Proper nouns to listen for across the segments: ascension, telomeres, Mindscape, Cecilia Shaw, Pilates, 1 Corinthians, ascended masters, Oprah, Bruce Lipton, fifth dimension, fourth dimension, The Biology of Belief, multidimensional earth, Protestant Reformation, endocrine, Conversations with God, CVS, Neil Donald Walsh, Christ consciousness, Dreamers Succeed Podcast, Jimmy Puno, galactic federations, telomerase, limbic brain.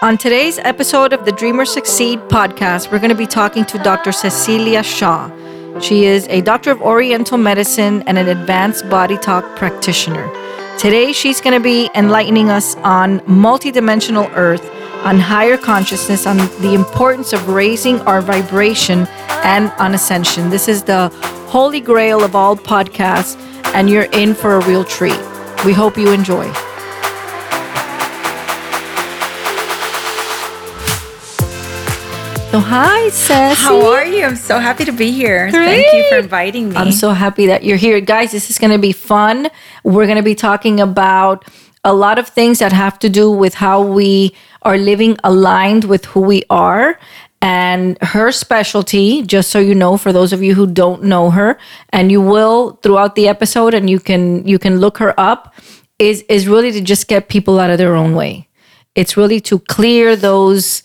On today's episode of the Dreamers Succeed podcast, we're going to be talking to Dr. Cecilia Shaw. She is a doctor of oriental medicine and an advanced body talk practitioner. Today, she's going to be enlightening us on multidimensional earth, on higher consciousness, on the importance of raising our vibration, and on ascension. This is the holy grail of all podcasts, and you're in for a real treat. We hope you enjoy. So hi, Ceci. How are you? I'm so happy to be here. Great. Thank you for inviting me. I'm so happy that you're here. Guys, this is going to be fun. We're going to be talking about a lot of things that have to do with how we are living aligned with who we are. And her specialty, just so you know, for those of you who don't know her, and you will throughout the episode, and you can look her up, is really to just get people out of their own way. It's really to clear those...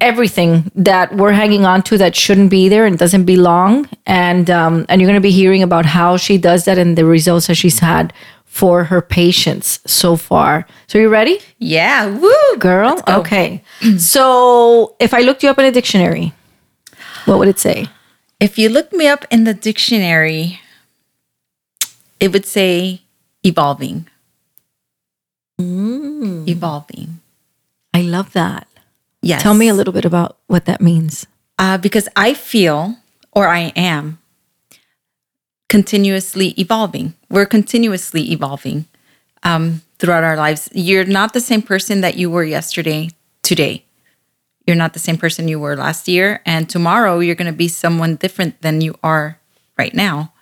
everything that we're hanging on to that shouldn't be there and doesn't belong. And you're going to be hearing about how she does that and the results that she's had for her patients so far. So you ready? Yeah. Woo, girl. Okay. So if I looked you up in a dictionary, what would it say? If you looked me up in the dictionary, it would say evolving. Mm. Evolving. I love that. Yes. Tell me a little bit about what that means. Because I feel, or I am, continuously evolving. We're continuously evolving throughout our lives. You're not the same person that you were yesterday, today. You're not the same person you were last year. And tomorrow, you're going to be someone different than you are right now.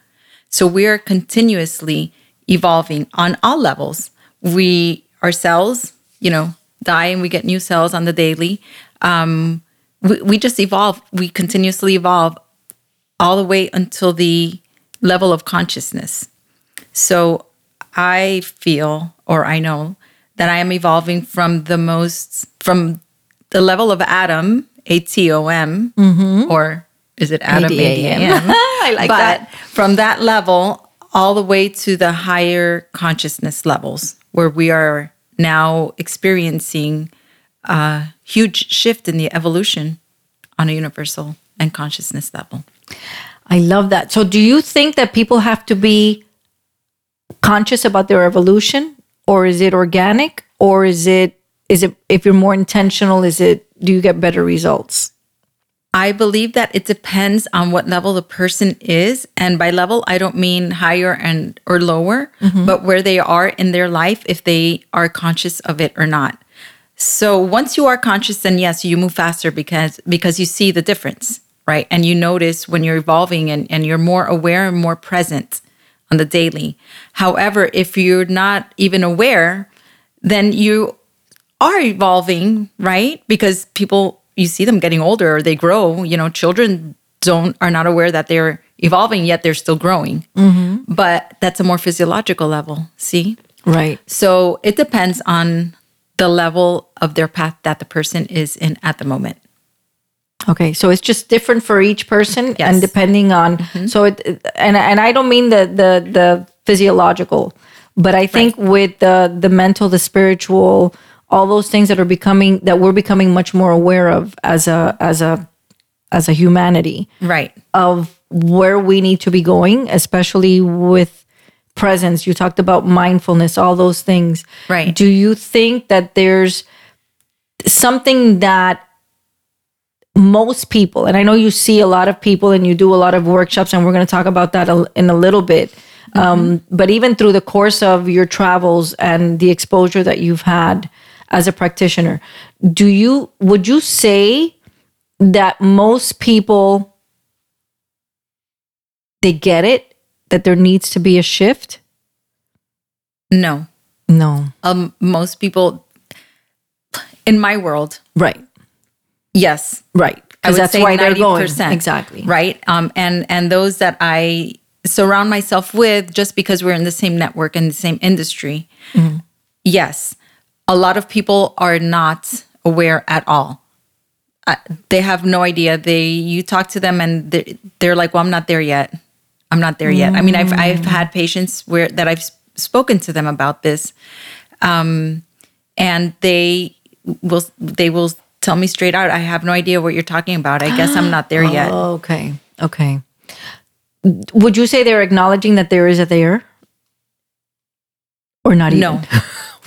So we are continuously evolving on all levels. We, ourselves, you know, die and we get new cells on the daily. We just evolve. We continuously evolve all the way until the level of consciousness. So I feel, or I know, that I am evolving from the level of atom, ATOM, mm-hmm. or is it atom, ADAM? I like that. From that level all the way to the higher consciousness levels where we are now experiencing a huge shift in the evolution on a universal and consciousness level. I love that. So do you think that people have to be conscious about their evolution, or is it organic, or is it if you're more intentional, do you get better results? I believe that it depends on what level the person is. And by level, I don't mean higher and or lower, mm-hmm. but where they are in their life, if they are conscious of it or not. So once you are conscious, then yes, you move faster because you see the difference, right? And you notice when you're evolving and you're more aware and more present on the daily. However, if you're not even aware, then you are evolving, right? Because people... you see them getting older, or they grow. You know, children are not aware that they're evolving, yet they're still growing. Mm-hmm. But that's a more physiological level, see? Right. So it depends on the level of their path that the person is in at the moment. Okay, so it's just different for each person, yes. and depending on, mm-hmm. so it, and I don't mean the physiological, but I think right. with the mental, the spiritual, all those things that we're becoming much more aware of as a humanity, right? Of where we need to be going, especially with presence. You talked about mindfulness, all those things, right? Do you think that there's something that most people, and I know you see a lot of people and you do a lot of workshops, and we're going to talk about that in a little bit, mm-hmm. But even through the course of your travels and the exposure that you've had as a practitioner, would you say that most people, they get it, that there needs to be a shift? No. Most people in my world, right? Yes, right. Because that's why they're going, exactly, right. And those that I surround myself with, just because we're in the same network and the same industry, mm-hmm. yes. A lot of people are not aware at all. They have no idea. You talk to them and they're like, well, I'm not there yet. I'm not there yet. I mean, I've had patients that I've spoken to them about this, and they they will tell me straight out, I have no idea what you're talking about. I guess I'm not there yet. Oh, okay. Okay. Would you say they're acknowledging that there is a there? Or not even? No.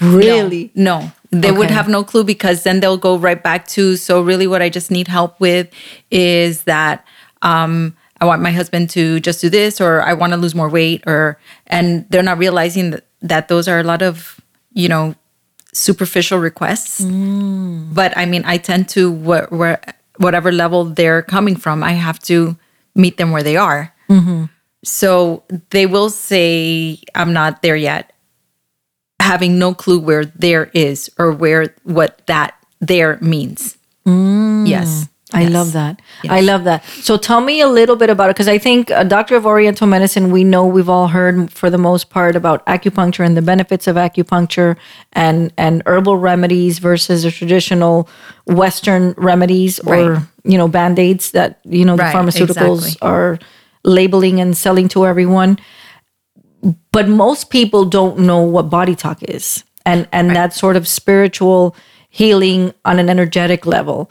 Really? No. They would have no clue, because then they'll go right back to, so really what I just need help with is that I want my husband to just do this, or I want to lose more weight, and they're not realizing that those are a lot of, superficial requests. Mm. But I mean, I tend to, whatever level they're coming from, I have to meet them where they are. Mm-hmm. So they will say, I'm not there yet, having no clue where there is or what that there means. Mm. Yes. I love that. Yes. I love that. So tell me a little bit about it, because I think a doctor of oriental medicine, we've all heard for the most part about acupuncture and the benefits of acupuncture and herbal remedies versus the traditional Western remedies or, Band-Aids that, the pharmaceuticals are labeling and selling to everyone. But most people don't know what body talk is and that sort of spiritual healing on an energetic level.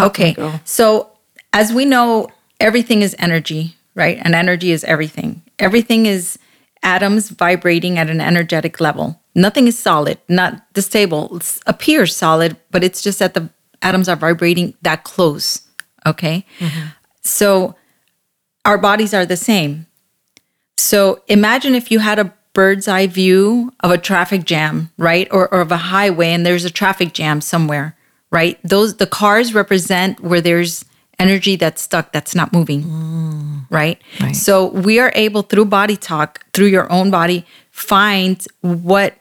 Okay, so as we know, everything is energy, right? And energy is everything. Everything is atoms vibrating at an energetic level. Nothing is solid. Not this table appears solid, but it's just that the atoms are vibrating that close, okay? Mm-hmm. So our bodies are the same. So imagine if you had a bird's eye view of a traffic jam, right? Or of a highway, and there's a traffic jam somewhere. Right? The cars represent where there's energy that's stuck, that's not moving, right? So we are able, through body talk, through your own body, find where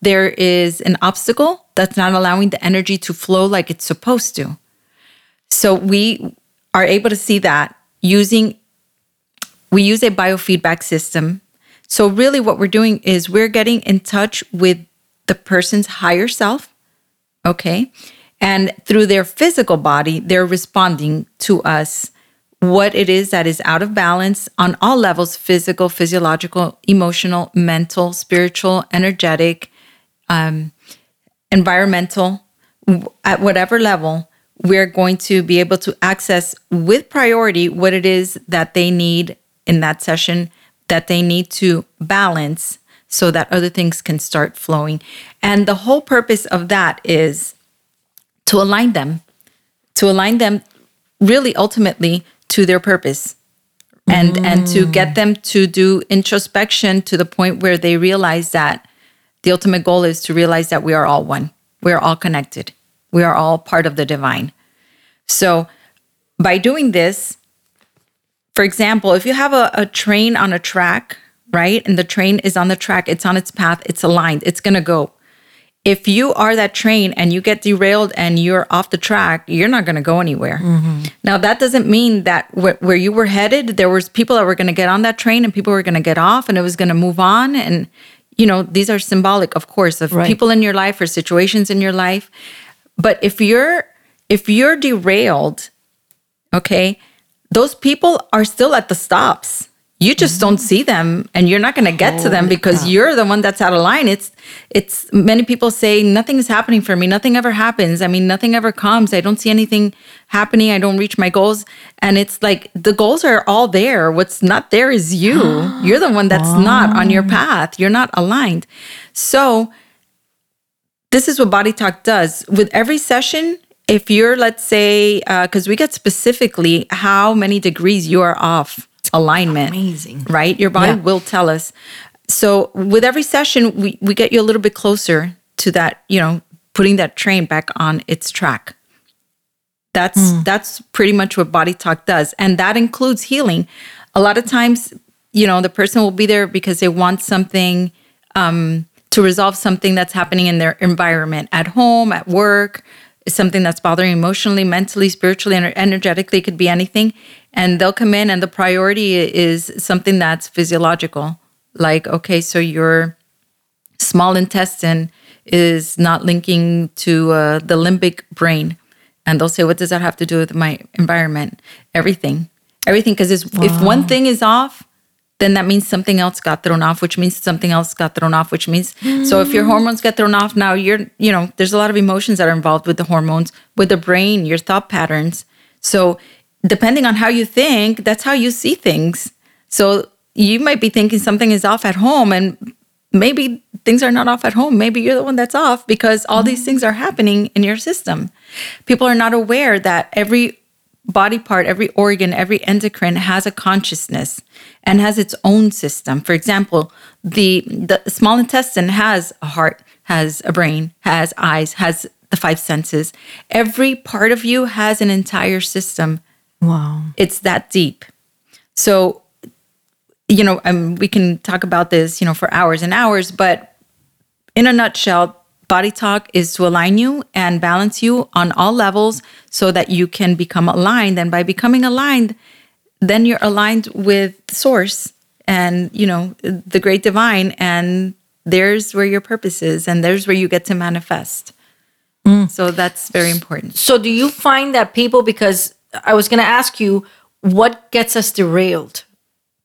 there is an obstacle that's not allowing the energy to flow like it's supposed to. So we are able to see that we use a biofeedback system. So really what we're doing is we're getting in touch with the person's higher self, okay? And through their physical body, they're responding to us what it is that is out of balance on all levels: physical, physiological, emotional, mental, spiritual, energetic, environmental. At whatever level, we're going to be able to access with priority what it is that they need in that session, that they need to balance so that other things can start flowing. And the whole purpose of that is to align them really ultimately to their purpose and to get them to do introspection to the point where they realize that the ultimate goal is to realize that we are all one. We are all connected. We are all part of the divine. So by doing this, for example, if you have a train on a track, right? And the train is on the track, it's on its path, it's aligned, it's going to go. If you are that train and you get derailed and you're off the track, you're not going to go anywhere. Mm-hmm. Now, that doesn't mean that where you were headed, there was people that were going to get on that train and people were going to get off and it was going to move on. And, these are symbolic, of course, of people in your life or situations in your life. But if you're derailed, okay, those people are still at the stops. You just don't see them, and you're not going to get to them because you're the one that's out of line. It's many people say, nothing is happening for me. Nothing ever happens. I mean, nothing ever comes. I don't see anything happening. I don't reach my goals. And it's like, the goals are all there. What's not there is you. You're the one that's not on your path. You're not aligned. So this is what Body Talk does. With every session, if you're, let's say, because we get specifically how many degrees you are off alignment. Amazing. Right? Your body will tell us. So with every session, we get you a little bit closer to that, putting that train back on its track. That's pretty much what Body Talk does. And that includes healing. A lot of times, the person will be there because they want something, to resolve something that's happening in their environment, at home, at work, something that's bothering emotionally, mentally, spiritually, and energetically. It could be anything. And they'll come in, and the priority is something that's physiological. Like, okay, so your small intestine is not linking to the limbic brain. And they'll say, what does that have to do with my environment? Everything. Everything, because if one thing is off, then that means something else got thrown off, which means something else got thrown off, which means, so if your hormones get thrown off, now you're, you know, there's a lot of emotions that are involved with the hormones, with the brain, your thought patterns. So depending on how you think, that's how you see things. So you might be thinking something is off at home, and maybe things are not off at home. Maybe you're the one that's off because all these things are happening in your system. People are not aware that every body part, every organ, every endocrine has a consciousness and has its own system. For example, the small intestine has a heart, has a brain, has eyes, has the five senses. Every part of you has an entire system. Wow. It's that deep. So, you know, we can talk about this, you know, for hours and hours, but in a nutshell, Body Talk is to align you and balance you on all levels so that you can become aligned. And by becoming aligned, then you're aligned with Source and, you know, the Great Divine. And there's where your purpose is, and there's where you get to manifest. So that's very important. So do you find that people, because I was going to ask you, what gets us derailed?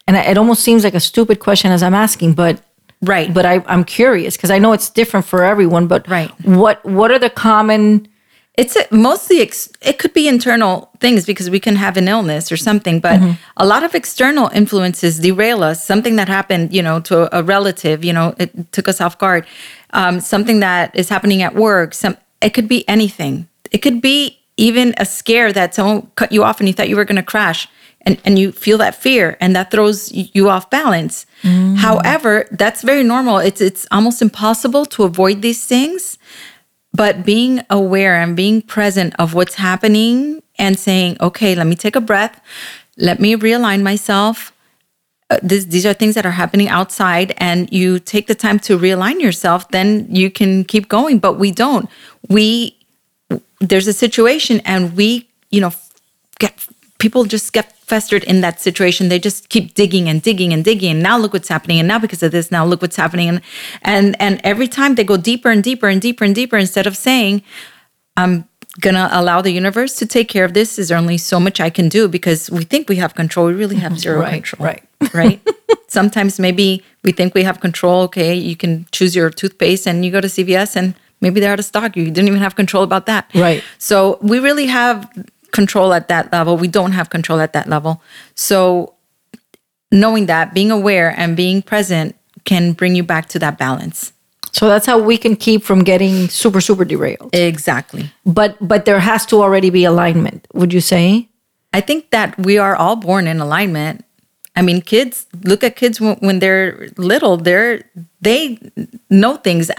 And it almost seems like a stupid question as I'm asking, but... Right. But I'm curious because I know it's different for everyone, but what are the common... It could be internal things because we can have an illness or something, but a lot of external influences derail us. Something that happened, you know, to a relative, you know, it took us off guard. Something that is happening at work. It could be anything. It could be even a scare that someone cut you off and you thought you were going to crash. And you feel that fear, and that throws you off balance. However, that's very normal. It's almost impossible to avoid these things. But being aware and being present of what's happening and saying, okay, let me take a breath. Let me realign myself. These are things that are happening outside, and you take the time to realign yourself, then you can keep going. But we don't. There's a situation, and we, you know, people just get festered in that situation. They just keep digging and digging and digging. And now look what's happening. And now because of this, now look what's happening. And every time they go deeper and deeper and deeper and deeper, instead of saying, I'm going to allow the universe to take care of this. There's only so much I can do, because we think we have control. We really have zero control. Right? Sometimes maybe we think we have control. Okay, you can choose your toothpaste and you go to CVS and maybe they're out of stock. You didn't even have control about that. Right. So we really have... control at that level. We don't have control at that level. So knowing that, being aware and being present can bring you back to that balance. So that's how we can keep from getting super, super derailed. Exactly. But there has to already be alignment, would you say? I think that we are all born in alignment. I mean, kids, look at kids when they're little, they know things.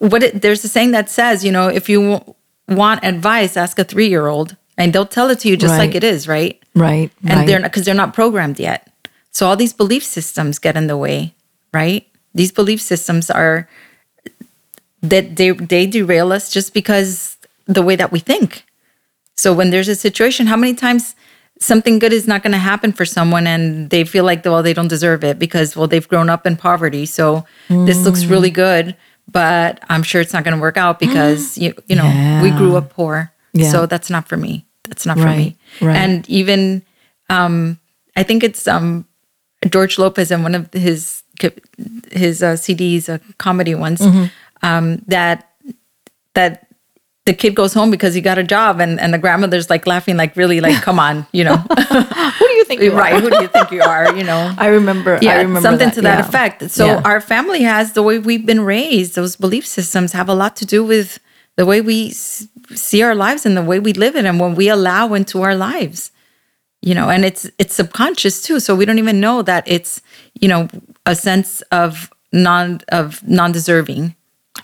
There's a saying that says, you know, if you want advice, ask a 3-year-old. And they'll tell it to you just like it is, right? Right. And they're not programmed yet. So all these belief systems get in the way, right? These belief systems are that they derail us just because the way that we think. So when there's a situation, how many times something good is not going to happen for someone and they feel like, well, they don't deserve it because, well, they've grown up in poverty. So this looks really good, but I'm sure it's not going to work out because, you know, we grew up poor. Yeah. So that's not for me. That's not for me. Right. And even, I think it's George Lopez in one of his CDs, comedy ones, that the kid goes home because he got a job, and the grandmother's like laughing, like really, like, come on, you know. Who do you think you are? Right, who do you think you are, you know? I remember something that, to that effect. So our family has, the way we've been raised, those belief systems have a lot to do with the way we see our lives and the way we live it and what we allow into our lives, you know, and it's subconscious too. So we don't even know that it's, you know, a sense of non-deserving.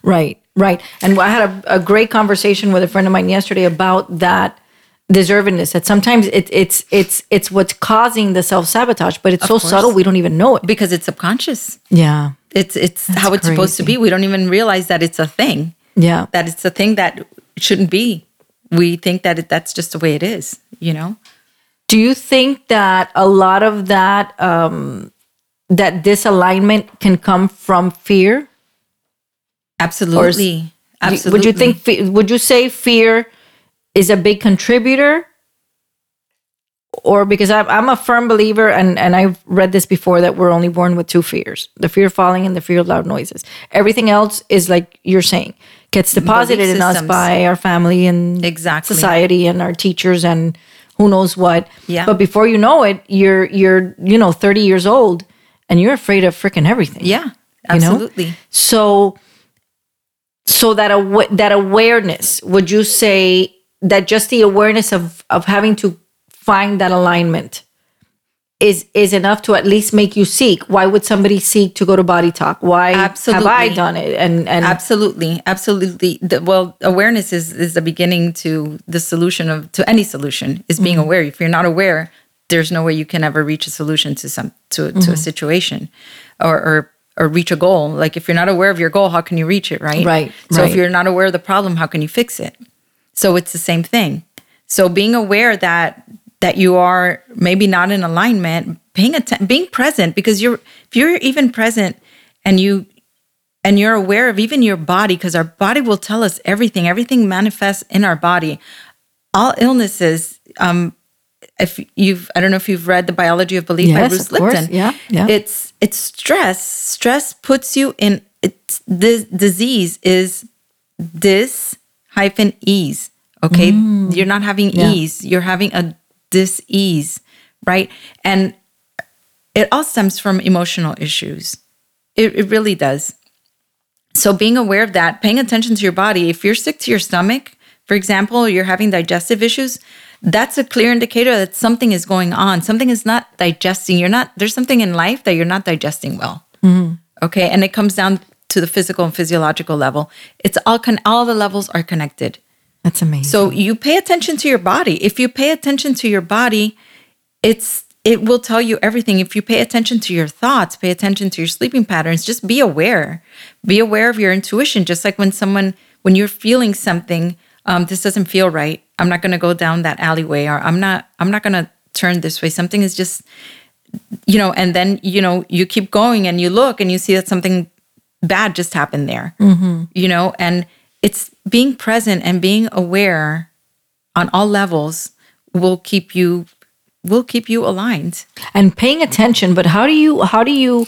Right, right. And I had a great conversation with a friend of mine yesterday about that deservedness, that sometimes it's what's causing the self-sabotage, but it's so subtle we don't even know it. Because it's subconscious. Yeah. It's how it's supposed to be. We don't even realize that it's a thing. Yeah. That it's a thing that shouldn't be. We think that that's just the way it is, you know? Do you think that a lot of that, that disalignment can come from fear? Absolutely. Absolutely. Would you say fear is a big contributor? or because I'm a firm believer, and I've read this before, that we're only born with two fears, the fear of falling and the fear of loud noises. Everything else is, like you're saying, gets deposited in us by our family and society and our teachers and who knows what. Yeah. But before you know it, you're 30 years old and you're afraid of freaking everything. Yeah, absolutely. You know? So that awareness, would you say that just the awareness of having to find that alignment is enough to at least make you seek? Why would somebody seek to go to Body Talk? Why have I done it? And absolutely. Well, awareness is the beginning to the solution to any solution, is being aware. If you're not aware, there's no way you can ever reach a solution to a situation or reach a goal. Like, if you're not aware of your goal, how can you reach it, right? Right. So if you're not aware of the problem, how can you fix it? So it's the same thing. So being aware that you are maybe not in alignment, being present, because if you're even present and you're aware of even your body, because our body will tell us everything. Everything manifests in our body. All illnesses. I don't know if you've read The Biology of Belief by Bruce Lipton. Yeah. It's stress. Stress puts you in. This disease is this -ease. Okay, you're not having ease. You're having a dis-ease, right? And it all stems from emotional issues. It really does. So being aware of that, paying attention to your body. If you're sick to your stomach, for example, or you're having digestive issues, that's a clear indicator that something is going on. Something is not digesting. There's something in life that you're not digesting well. Mm-hmm. Okay, and it comes down to the physical and physiological level. It's all the levels are connected. That's amazing. So you pay attention to your body. If you pay attention to your body, it will tell you everything. If you pay attention to your thoughts, pay attention to your sleeping patterns, just be aware. Be aware of your intuition. Just like when you're feeling something, this doesn't feel right. I'm not going to go down that alleyway, or I'm not going to turn this way. Something is just, and then, you keep going and you look and you see that something bad just happened there, and it's being present and being aware on all levels will keep you aligned and paying attention. But how do you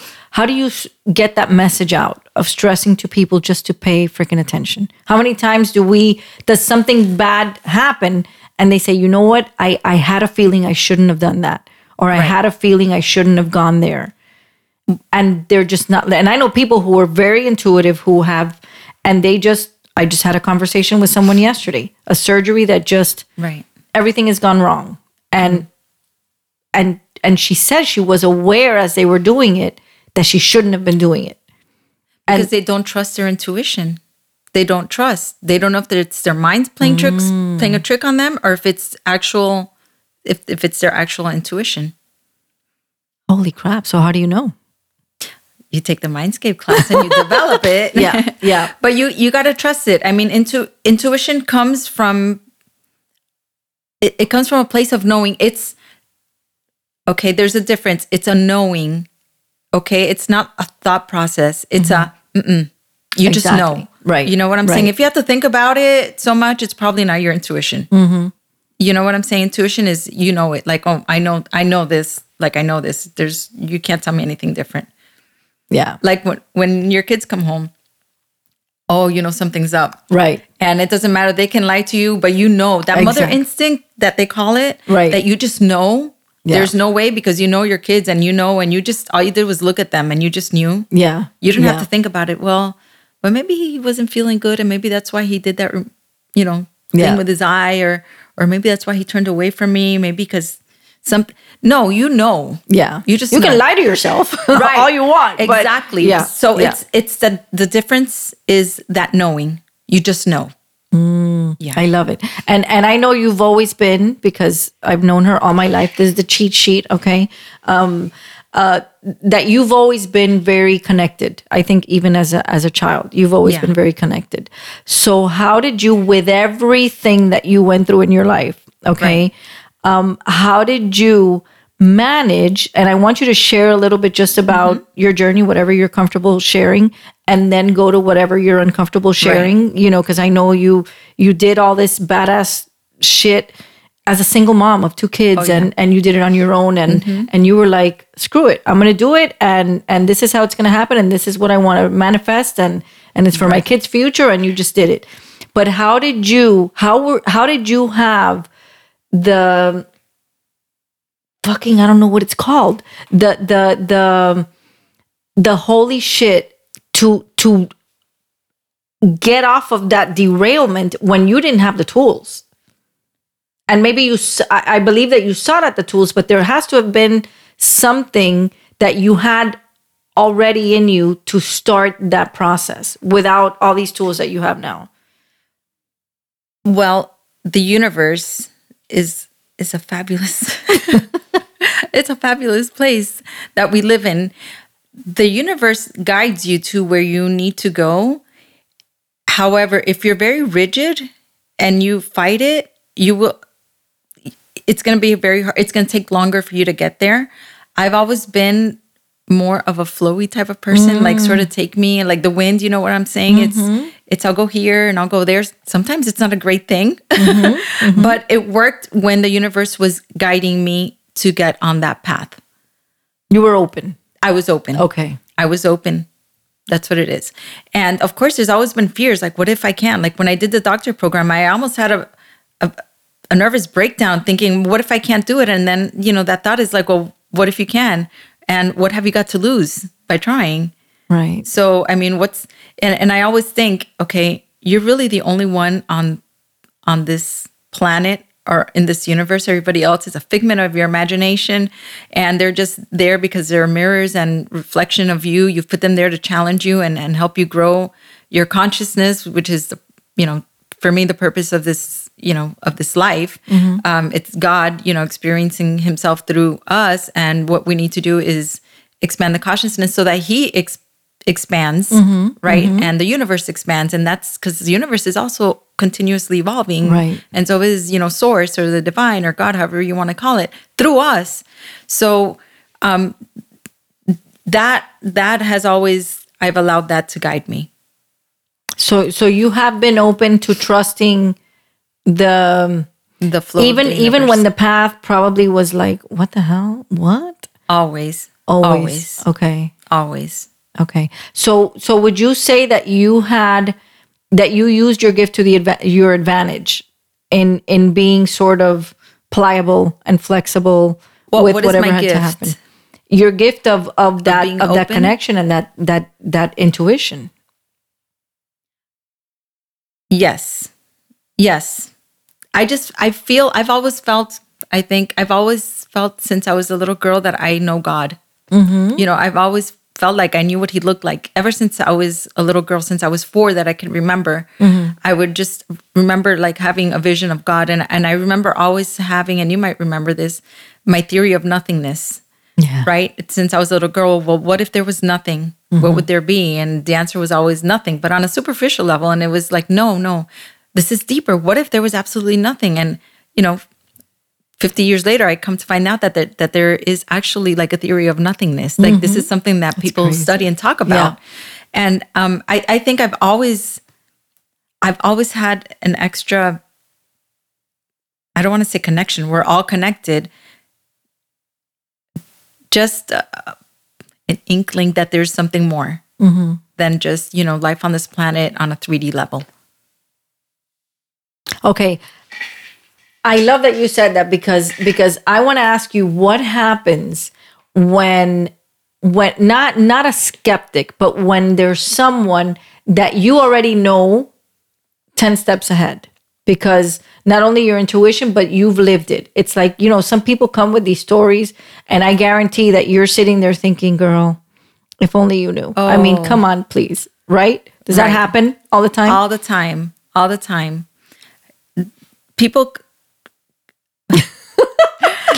get that message out of stressing to people just to pay freaking attention? How many times does something bad happen and they say, you know what, I had a feeling I shouldn't have done that, or I had a feeling I shouldn't have gone there, and they're just not. And I know people who are very intuitive and they just, I just had a conversation with someone yesterday, a surgery that just, everything has gone wrong. And she said she was aware as they were doing it that she shouldn't have been doing it. Because they don't trust their intuition. They don't know if it's their mind's playing a trick on them, or if it's actual, if it's their actual intuition. Holy crap. So how do you know? You take the Mindscape class and you develop it. Yeah. But you got to trust it. I mean, intuition comes from, it comes from a place of knowing. It's, okay, there's a difference. It's a knowing, okay? It's not a thought process. It's you just know. Right. You know what I'm saying? If you have to think about it so much, it's probably not your intuition. Mm-hmm. You know what I'm saying? Intuition is, you know it. Like, oh, I know this. Like, I know this. You can't tell me anything different. Yeah. Like when your kids come home, oh, something's up. Right. And it doesn't matter. They can lie to you, but mother instinct that they call it, that you just know. Yeah. There's no way, because you know your kids and you just, all you did was look at them and you just knew. Yeah. You didn't have to think about it. Well, maybe he wasn't feeling good, and maybe that's why he did that, thing with his eye, or maybe that's why he turned away from me. Maybe because you can lie to yourself all you want, exactly. It's the difference is that knowing. You just know. I love it, and I know you've always been, because I've known her all my life. This is the cheat sheet, okay? That you've always been very connected. I think even as a child, you've always been very connected. So how did you, with everything that you went through in your life, okay? Right. How did you manage, and I want you to share a little bit just about your journey, whatever you're comfortable sharing, and then go to whatever you're uncomfortable sharing, because I know you did all this badass shit as a single mom of two kids, and you did it on your own, and you were like, screw it, I'm going to do it, and this is how it's going to happen, and this is what I want to manifest, and it's for my kids' future, and you just did it. But how did you have the fucking, I don't know what it's called, the holy shit to get off of that derailment when you didn't have the tools? And maybe I believe that you sought out the tools, but there has to have been something that you had already in you to start that process without all these tools that you have now. Well, the universe is a fabulous, it's a fabulous place that we live in. The universe guides you to where you need to go. However, if you're very rigid and you fight it, it's going to be very hard. It's going to take longer for you to get there. I've always been more of a flowy type of person, like sort of take me like the wind, you know what I'm saying? Mm-hmm. It's I'll go here and I'll go there. Sometimes it's not a great thing, but it worked when the universe was guiding me to get on that path. You were open. I was open. Okay. I was open. That's what it is. And of course, there's always been fears. Like, what if I can't? Like when I did the doctor program, I almost had a nervous breakdown thinking, what if I can't do it? And then, you know, that thought is like, well, what if you can? And what have you got to lose by trying? Right. So, I mean, and I always think, okay, you're really the only one on this planet or in this universe. Everybody else is a figment of your imagination. And they're just there because they're mirrors and reflection of you. You've put them there to challenge you and help you grow your consciousness, which is, you know, for me, the purpose of this, you know, of this life. It's God, you know, experiencing himself through us. And what we need to do is expand the consciousness so that he expands, right? And the universe expands. And that's because the universe is also continuously evolving. Right. And so is, you know, source or the divine or God, however you want to call it, through us. So that has always, I've allowed that to guide me. So you have been open to trusting the flow, even when the path probably was like, what the hell? What? Always. Okay. Always. Okay. So would you say that you used your gift to your advantage in being sort of pliable and flexible with whatever had to happen? Your gift of that connection and that intuition. Yes. I've always felt since I was a little girl that I know God. You know, I've always felt like I knew what he looked like ever since I was a little girl, since I was 4 that I can remember. I would just remember like having a vision of God. And I remember always having, and you might remember this, my theory of nothingness, right? Since I was a little girl, well, what if there was nothing? What would there be? And the answer was always nothing, but on a superficial level. And it was like, no, this is deeper. What if there was absolutely nothing? And, you know, 50 years later, I come to find out that there is actually like a theory of nothingness. Like this is something that people study and talk about. Yeah. And I think I've always had an extra, I don't want to say connection. We're all connected. Just an inkling that there's something more than just, you know, life on this planet on a 3D level. Okay. I love that you said that because I want to ask you what happens when not a skeptic, but when there's someone that you already know 10 steps ahead, because not only your intuition, but you've lived it. It's like, you know, some people come with these stories and I guarantee that you're sitting there thinking, girl, if only you knew. Oh. I mean, come on, please. Right? Does that happen all the time? All the time. People...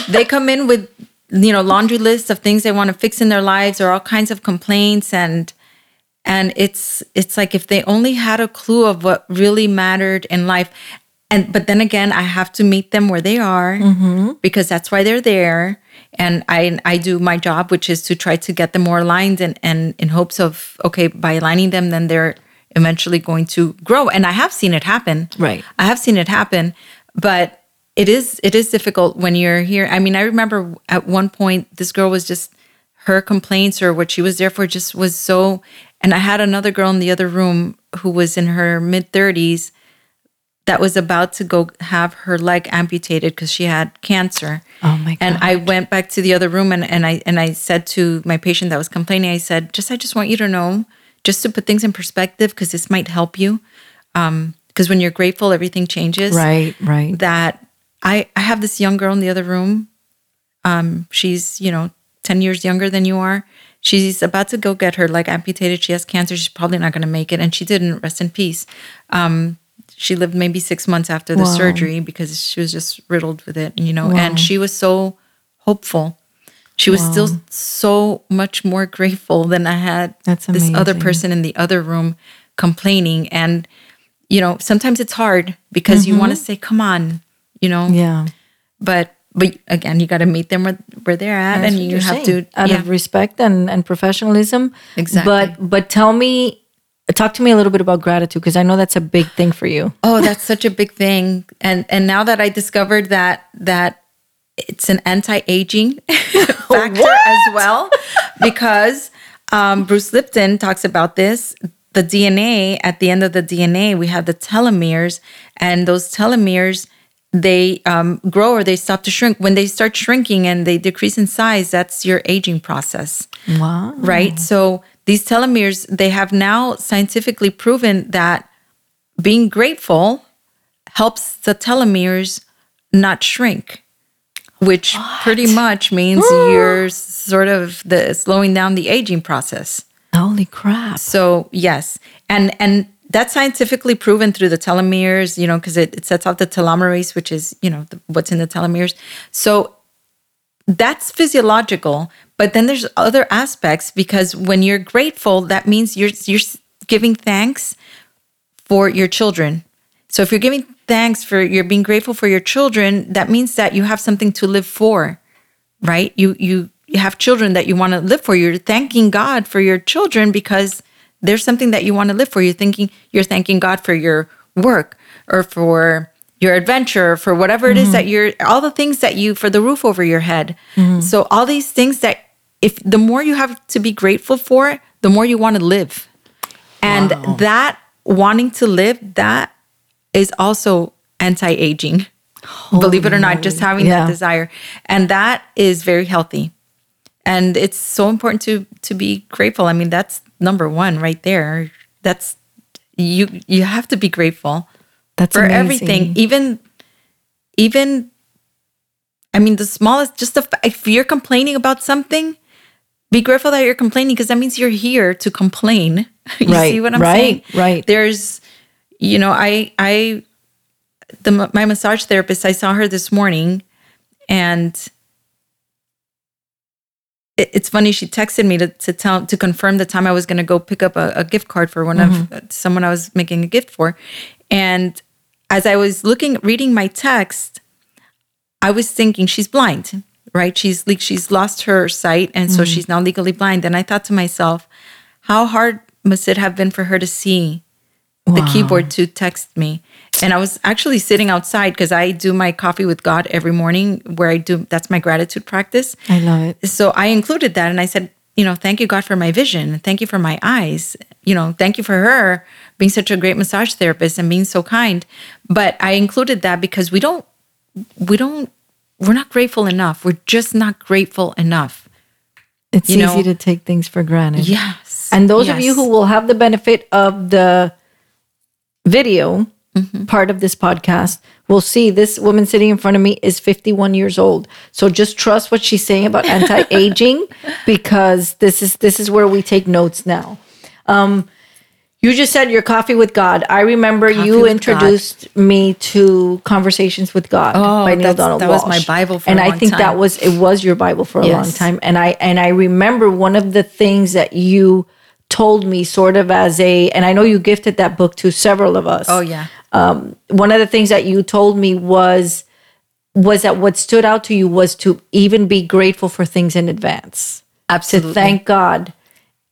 They come in with, you know, laundry lists of things they want to fix in their lives or all kinds of complaints. And it's like if they only had a clue of what really mattered in life. But then again, I have to meet them where they are because that's why they're there. And I do my job, which is to try to get them more aligned and in hopes of, okay, by aligning them, then they're eventually going to grow. And I have seen it happen. But It is difficult when you're here. I mean, I remember at one point, this girl was just, her complaints or what she was there for just was so, and I had another girl in the other room who was in her mid-30s that was about to go have her leg amputated because she had cancer. Oh my God. And I went back to the other room and I said to my patient that was complaining, I said, I just want you to know, just to put things in perspective, because this might help you. Because when you're grateful, everything changes. Right. That I have this young girl in the other room. She's, 10 years younger than you are. She's about to go get her leg amputated. She has cancer. She's probably not going to make it. And she didn't, rest in peace. She lived maybe 6 months after the surgery because she was just riddled with it, and she was so hopeful. She was still so much more grateful than I had this other person in the other room complaining. And, sometimes it's hard because you want to say, come on, Yeah. But again, you got to meet them where they're at, and you have to out of respect and professionalism. Exactly. But talk to me a little bit about gratitude, because I know that's a big thing for you. Oh, that's such a big thing, and now that I discovered that it's an anti-aging factor as well, because Bruce Lipton talks about this. The DNA, at the end of the DNA, we have the telomeres, and those telomeres, they grow or they stop to shrink. When they start shrinking and they decrease in size, that's your aging process. Wow. Right? So these telomeres, they have now scientifically proven that being grateful helps the telomeres not shrink, which pretty much means you're sort of slowing down the aging process. Holy crap. So, yes. And that's scientifically proven through the telomeres, because it sets off the telomerase, which is, what's in the telomeres. So that's physiological. But then there's other aspects, because when you're grateful, that means you're giving thanks for your children. So if you're giving thanks you're being grateful for your children, that means that you have something to live for, right? You have children that you want to live for. You're thanking God for your children because there's something that you want to live for. You're thanking God for your work or for your adventure, for whatever it is that all the things that for the roof over your head. Mm-hmm. So all these things that the more you have to be grateful for, the more you want to live. And that wanting to live, that is also anti-aging. Believe it or not, just having that desire. And that is very healthy. And it's so important to be grateful. I mean, that's number one right there. That's you have to be grateful. That's for amazing. Everything. Even I mean, the smallest, if you're complaining about something, be grateful that you're complaining, because that means you're here to complain. You see what I'm saying? Right. There's my massage therapist, I saw her this morning, and it's funny. She texted me to confirm the time I was going to go pick up a gift card for one of someone I was making a gift for. And as I was reading my text, I was thinking, she's blind, right? She's lost her sight, and so she's now legally blind. And I thought to myself, how hard must it have been for her to see the keyboard to text me? And I was actually sitting outside, because I do my coffee with God every morning, that's my gratitude practice. I love it. So I included that, and I said, thank you, God, for my vision. Thank you for my eyes. Thank you for her being such a great massage therapist and being so kind. But I included that because we're not grateful enough. We're just not grateful enough. It's easy to take things for granted. Yes. And those of you who will have the benefit of the video part of this podcast will see this woman sitting in front of me is 51 years old. So just trust what she's saying about anti-aging, because this is where we take notes now. You just said your coffee with God. I remember you introduced me to Conversations with God by Neil Donald Walsh. That was my Bible for a long time. And I think it was your Bible for a long time. And I remember one of the things that you told me, sort of and I know you gifted that book to several of us. Oh, yeah. One of the things that you told me was that what stood out to you was to even be grateful for things in advance. Absolutely. To thank God,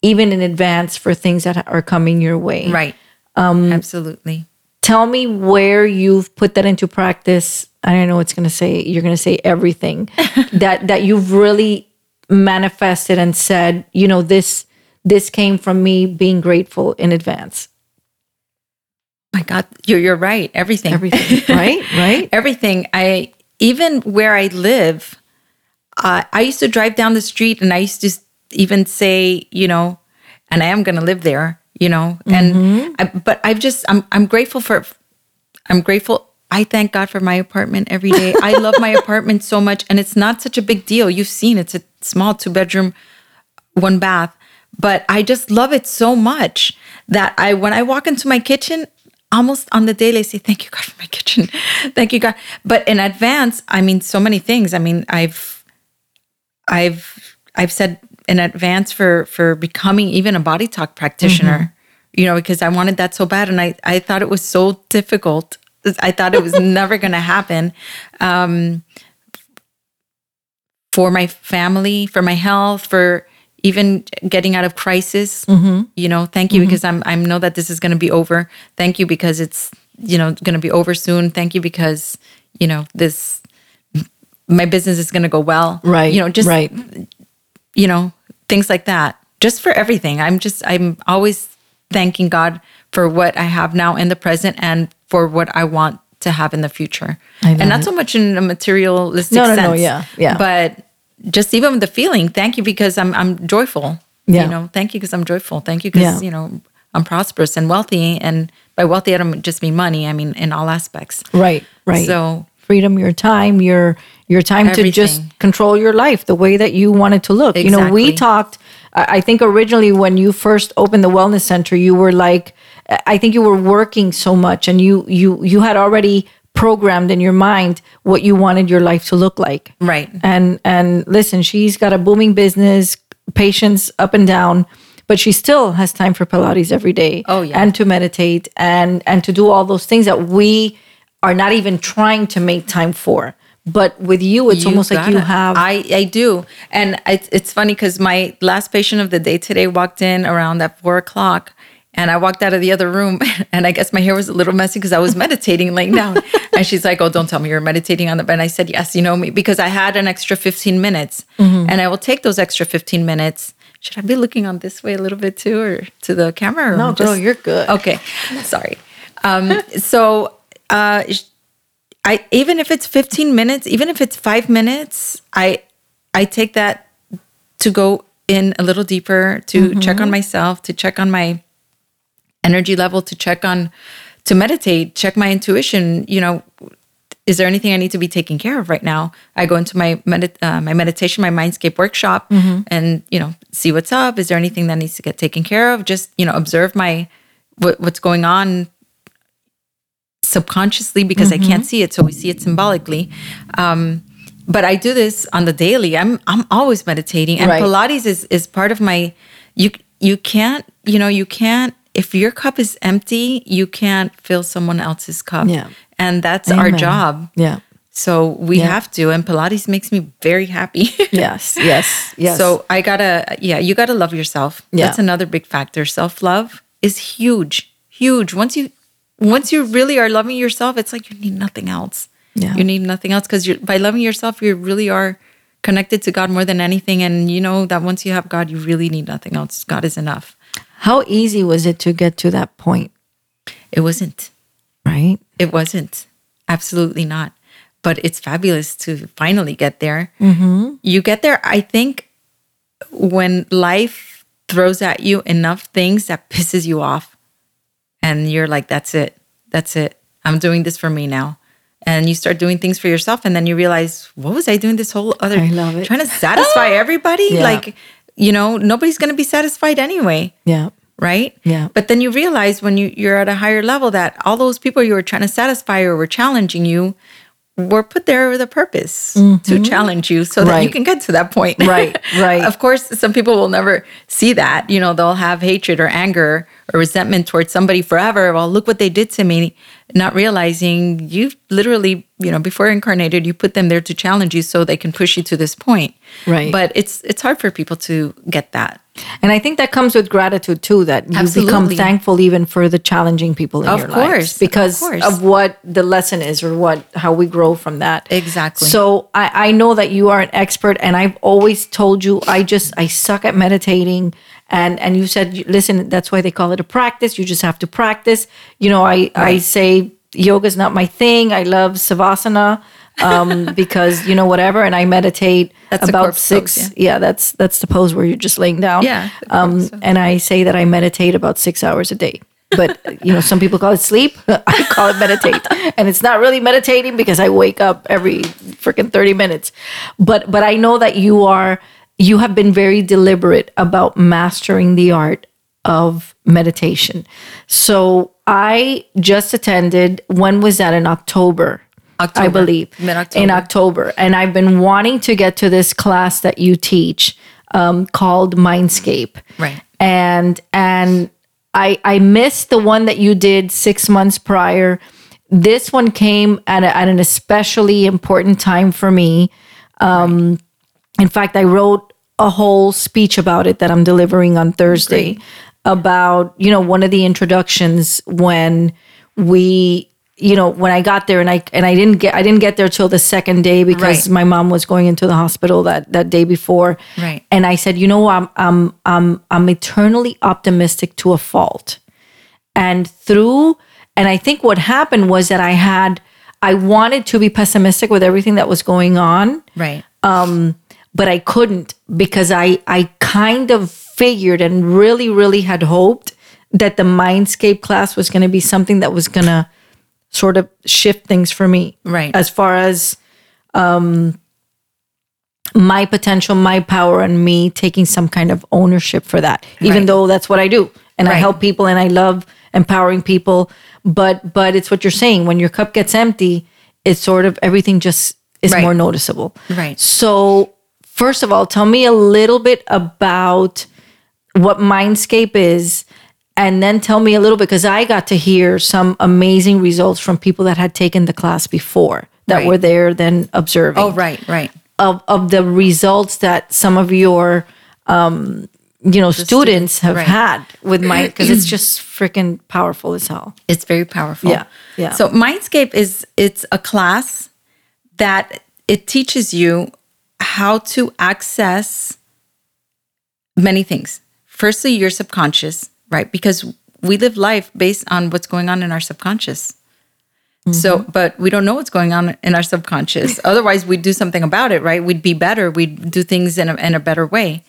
even in advance, for things that are coming your way. Right. Absolutely. Tell me where you've put that into practice I don't know what's going to say. You're going to say everything that you've really manifested and said, you know, this came from me being grateful in advance. My God, you're right. Everything, right? Everything. Even where I live, I used to drive down the street and I used to even say, you know, and I am going to live there, you know, and, but I've just, I'm grateful. I thank God for my apartment every day. I love my apartment so much, and it's not such a big deal. You've seen it's a small 2-bedroom, 1-bath, but I just love it so much that when I walk into my kitchen, almost on the daily, I say, thank you God for my kitchen. Thank you God. But in advance, I mean, so many things. I mean, I've said in advance for becoming even a Body Talk practitioner, you know, because I wanted that so bad. And I thought it was so difficult. I thought it was never going to happen for my family, for my health, for even getting out of crisis. You know, thank you because I know that this is going to be over. Thank you because it's, you know, going to be over soon. Thank you because, you know, my business is going to go well. Right. You know, just, you know, things like that. Just for everything. I'm always thanking God for what I have now in the present and for what I want to have in the future. And not so much in a materialistic sense. No, but just even with the feeling, thank you because I'm joyful. Yeah. You know, thank you because I'm joyful. Thank you because, you know, I'm prosperous and wealthy. And by wealthy, I don't just mean money. I mean, in all aspects. Right. So freedom, your time, your time everything. To just control your life the way that you want it to look. Exactly. You know, we talked, I think originally when you first opened the wellness center, you were like, I think you were working so much and you had already programmed in your mind what you wanted your life to look like. Right. And listen, she's got a booming business, patients up and down, but she still has time for Pilates every day. Oh, yeah. And to meditate and to do all those things that we are not even trying to make time for. But with you, it's almost like you have... I do. And it's funny because my last patient of the day today walked in around at 4:00. And I walked out of the other room, and I guess my hair was a little messy because I was meditating laying down. And she's like, oh, don't tell me you're meditating on the bed. And I said, yes, you know me, because I had an extra 15 minutes. And I will take those extra 15 minutes. Should I be looking on this way a little bit too, or to the camera? Or no, girl, you're good. Okay, sorry. I even if it's 15 minutes, even if it's 5 minutes, I take that to go in a little deeper, to check on myself, to check on my energy level, to meditate, check my intuition. You know, is there anything I need to be taking care of right now? I go into my my meditation, my Mindscape workshop, and, you know, see what's up. Is there anything that needs to get taken care of? Just, you know, observe what's going on subconsciously because I can't see it, so we see it symbolically. But I do this on the daily. I'm always meditating, and Pilates is part of my. You can't. If your cup is empty, you can't fill someone else's cup. Yeah. And that's our job. Yeah. So we have to. And Pilates makes me very happy. Yes. So I you got to love yourself. Yeah. That's another big factor. Self-love is huge, huge. Once you really are loving yourself, it's like you need nothing else. Yeah. You need nothing else because by loving yourself, you really are connected to God more than anything. And you know that once you have God, you really need nothing else. God is enough. How easy was it to get to that point? It wasn't. Right? It wasn't. Absolutely not. But it's fabulous to finally get there. You get there, I think, when life throws at you enough things that pisses you off. And you're like, that's it. I'm doing this for me now. And you start doing things for yourself. And then you realize, what was I doing this whole other... I love it. Trying to satisfy everybody? Yeah. Like... You know, nobody's going to be satisfied anyway. Yeah. Right? Yeah. But then you realize when you're at a higher level that all those people you were trying to satisfy or were challenging you were put there with a purpose to challenge you so that you can get to that point. Right. Of course, some people will never see that. You know, they'll have hatred or anger or resentment towards somebody forever. Well, look what they did to me, not realizing you've literally, before incarnated, you put them there to challenge you so they can push you to this point. Right. But it's hard for people to get that. And I think that comes with gratitude too, that you become thankful even for the challenging people in your lives. Because of what the lesson is or how we grow from that. Exactly. So I know that you are an expert, and I've always told you, I suck at meditating. And you said, listen, that's why they call it a practice. You just have to practice. I say yoga is not my thing. I love savasana because whatever, and I meditate. That's about six. Pose, yeah. that's the pose where you're just laying down. Yeah. And I say that I meditate about 6 hours a day. But, some people call it sleep. I call it meditate. And it's not really meditating because I wake up every freaking 30 minutes. But I know that you have been very deliberate about mastering the art of meditation. So I just attended, when was that? In October, I believe. Mid-October. In October. And I've been wanting to get to this class that you teach called Mindscape. Right. And I missed the one that you did 6 months prior. This one came at an especially important time for me. Right. In fact, I wrote a whole speech about it that I'm delivering on Thursday. Great. About, one of the introductions when we, when I got there and I didn't get there till the second day because my mom was going into the hospital that day before. Right. And I said, I'm eternally optimistic to a fault. And I think what happened was that I wanted to be pessimistic with everything that was going on. Right. But I couldn't because I kind of figured and really, really had hoped that the Mindscape class was going to be something that was going to sort of shift things for me. Right. As far as my potential, my power, and me taking some kind of ownership for that, even though that's what I do. And I help people and I love empowering people. But it's what you're saying. When your cup gets empty, it's sort of everything just is more noticeable. Right. So first of all, tell me a little bit about what Mindscape is, and then tell me a little bit, because I got to hear some amazing results from people that had taken the class before that were there then observing. Oh, right. Of the results that some of your, students have had with Mindscape, because it's just freaking powerful as hell. It's very powerful. Yeah. So Mindscape it's a class that it teaches you how to access many things. Firstly, your subconscious, right? Because we live life based on what's going on in our subconscious. Mm-hmm. So, but we don't know what's going on in our subconscious. Otherwise, we'd do something about it, right? We'd be better. We'd do things in a better way.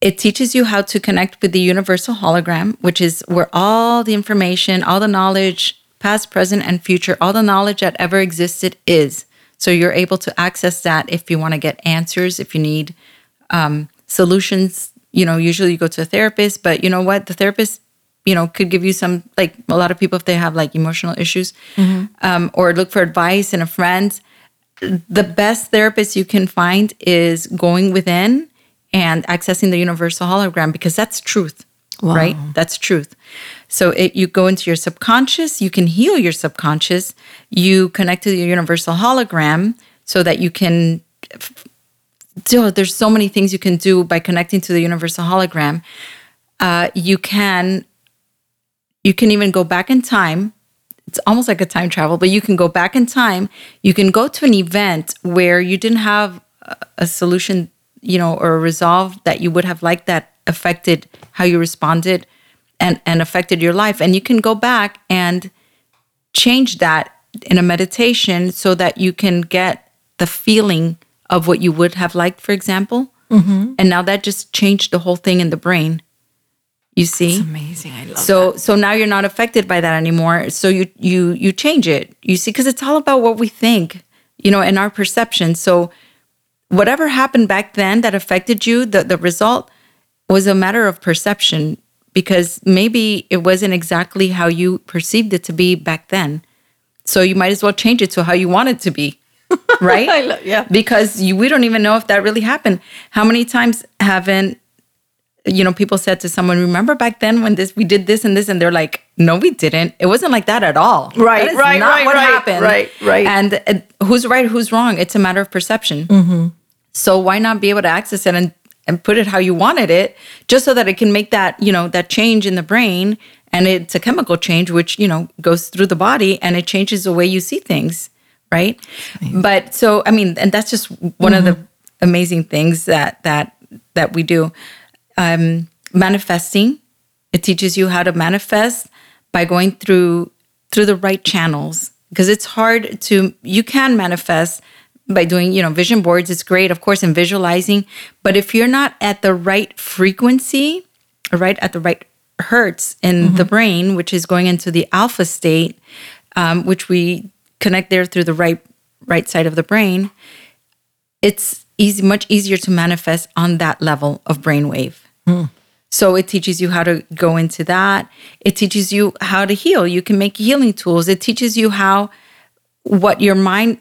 It teaches you how to connect with the universal hologram, which is where all the information, all the knowledge, past, present, and future, all the knowledge that ever existed is. So you're able to access that if you want to get answers, if you need solutions. Usually you go to a therapist, but you know what? The therapist, could give you some, like a lot of people, if they have like emotional issues, or look for advice in a friend. The best therapist you can find is going within and accessing the universal hologram, because that's truth, right? That's truth. So you go into your subconscious, you can heal your subconscious, you connect to the universal hologram so that you can there's so many things you can do by connecting to the universal hologram. You can even go back in time. It's almost like a time travel, but you can go back in time. You can go to an event where you didn't have a solution, or a resolve that you would have liked that affected how you responded and affected your life. And you can go back and change that in a meditation so that you can get the feeling of what you would have liked, for example. Mm-hmm. And now that just changed the whole thing in the brain. You see? It's amazing. I love that. So now you're not affected by that anymore. So you change it. You see, because it's all about what we think, and our perception. So whatever happened back then that affected you, the result was a matter of perception, because maybe it wasn't exactly how you perceived it to be back then. So you might as well change it to how you want it to be, right? Because we don't even know if that really happened. How many times haven't you know, people said to someone, remember back then when this, we did this and this, and they're like, no, we didn't. It wasn't like that at all. Right, that is right, not right, what right, happened. Right. And who's right, who's wrong? It's a matter of perception. Mm-hmm. So why not be able to access it and put it how you wanted it, just so that it can make that, you know, that change in the brain. And it's a chemical change, which, you know, goes through the body and it changes the way you see things, right? Mm-hmm. But so, I mean, and that's just one mm-hmm. of the amazing things that we do. Manifesting, it teaches you how to manifest by going through the right channels, because it's hard to, you can manifest by doing, you know, vision boards. It's great, of course, and visualizing, but if you're not at the right frequency, right, at the right hertz in mm-hmm. the brain, which is going into the alpha state, which we connect there through the right side of the brain, it's much easier to manifest on that level of brainwave. Mm. So it teaches you how to go into that. It teaches you how to heal. You can make healing tools. It teaches you how your mind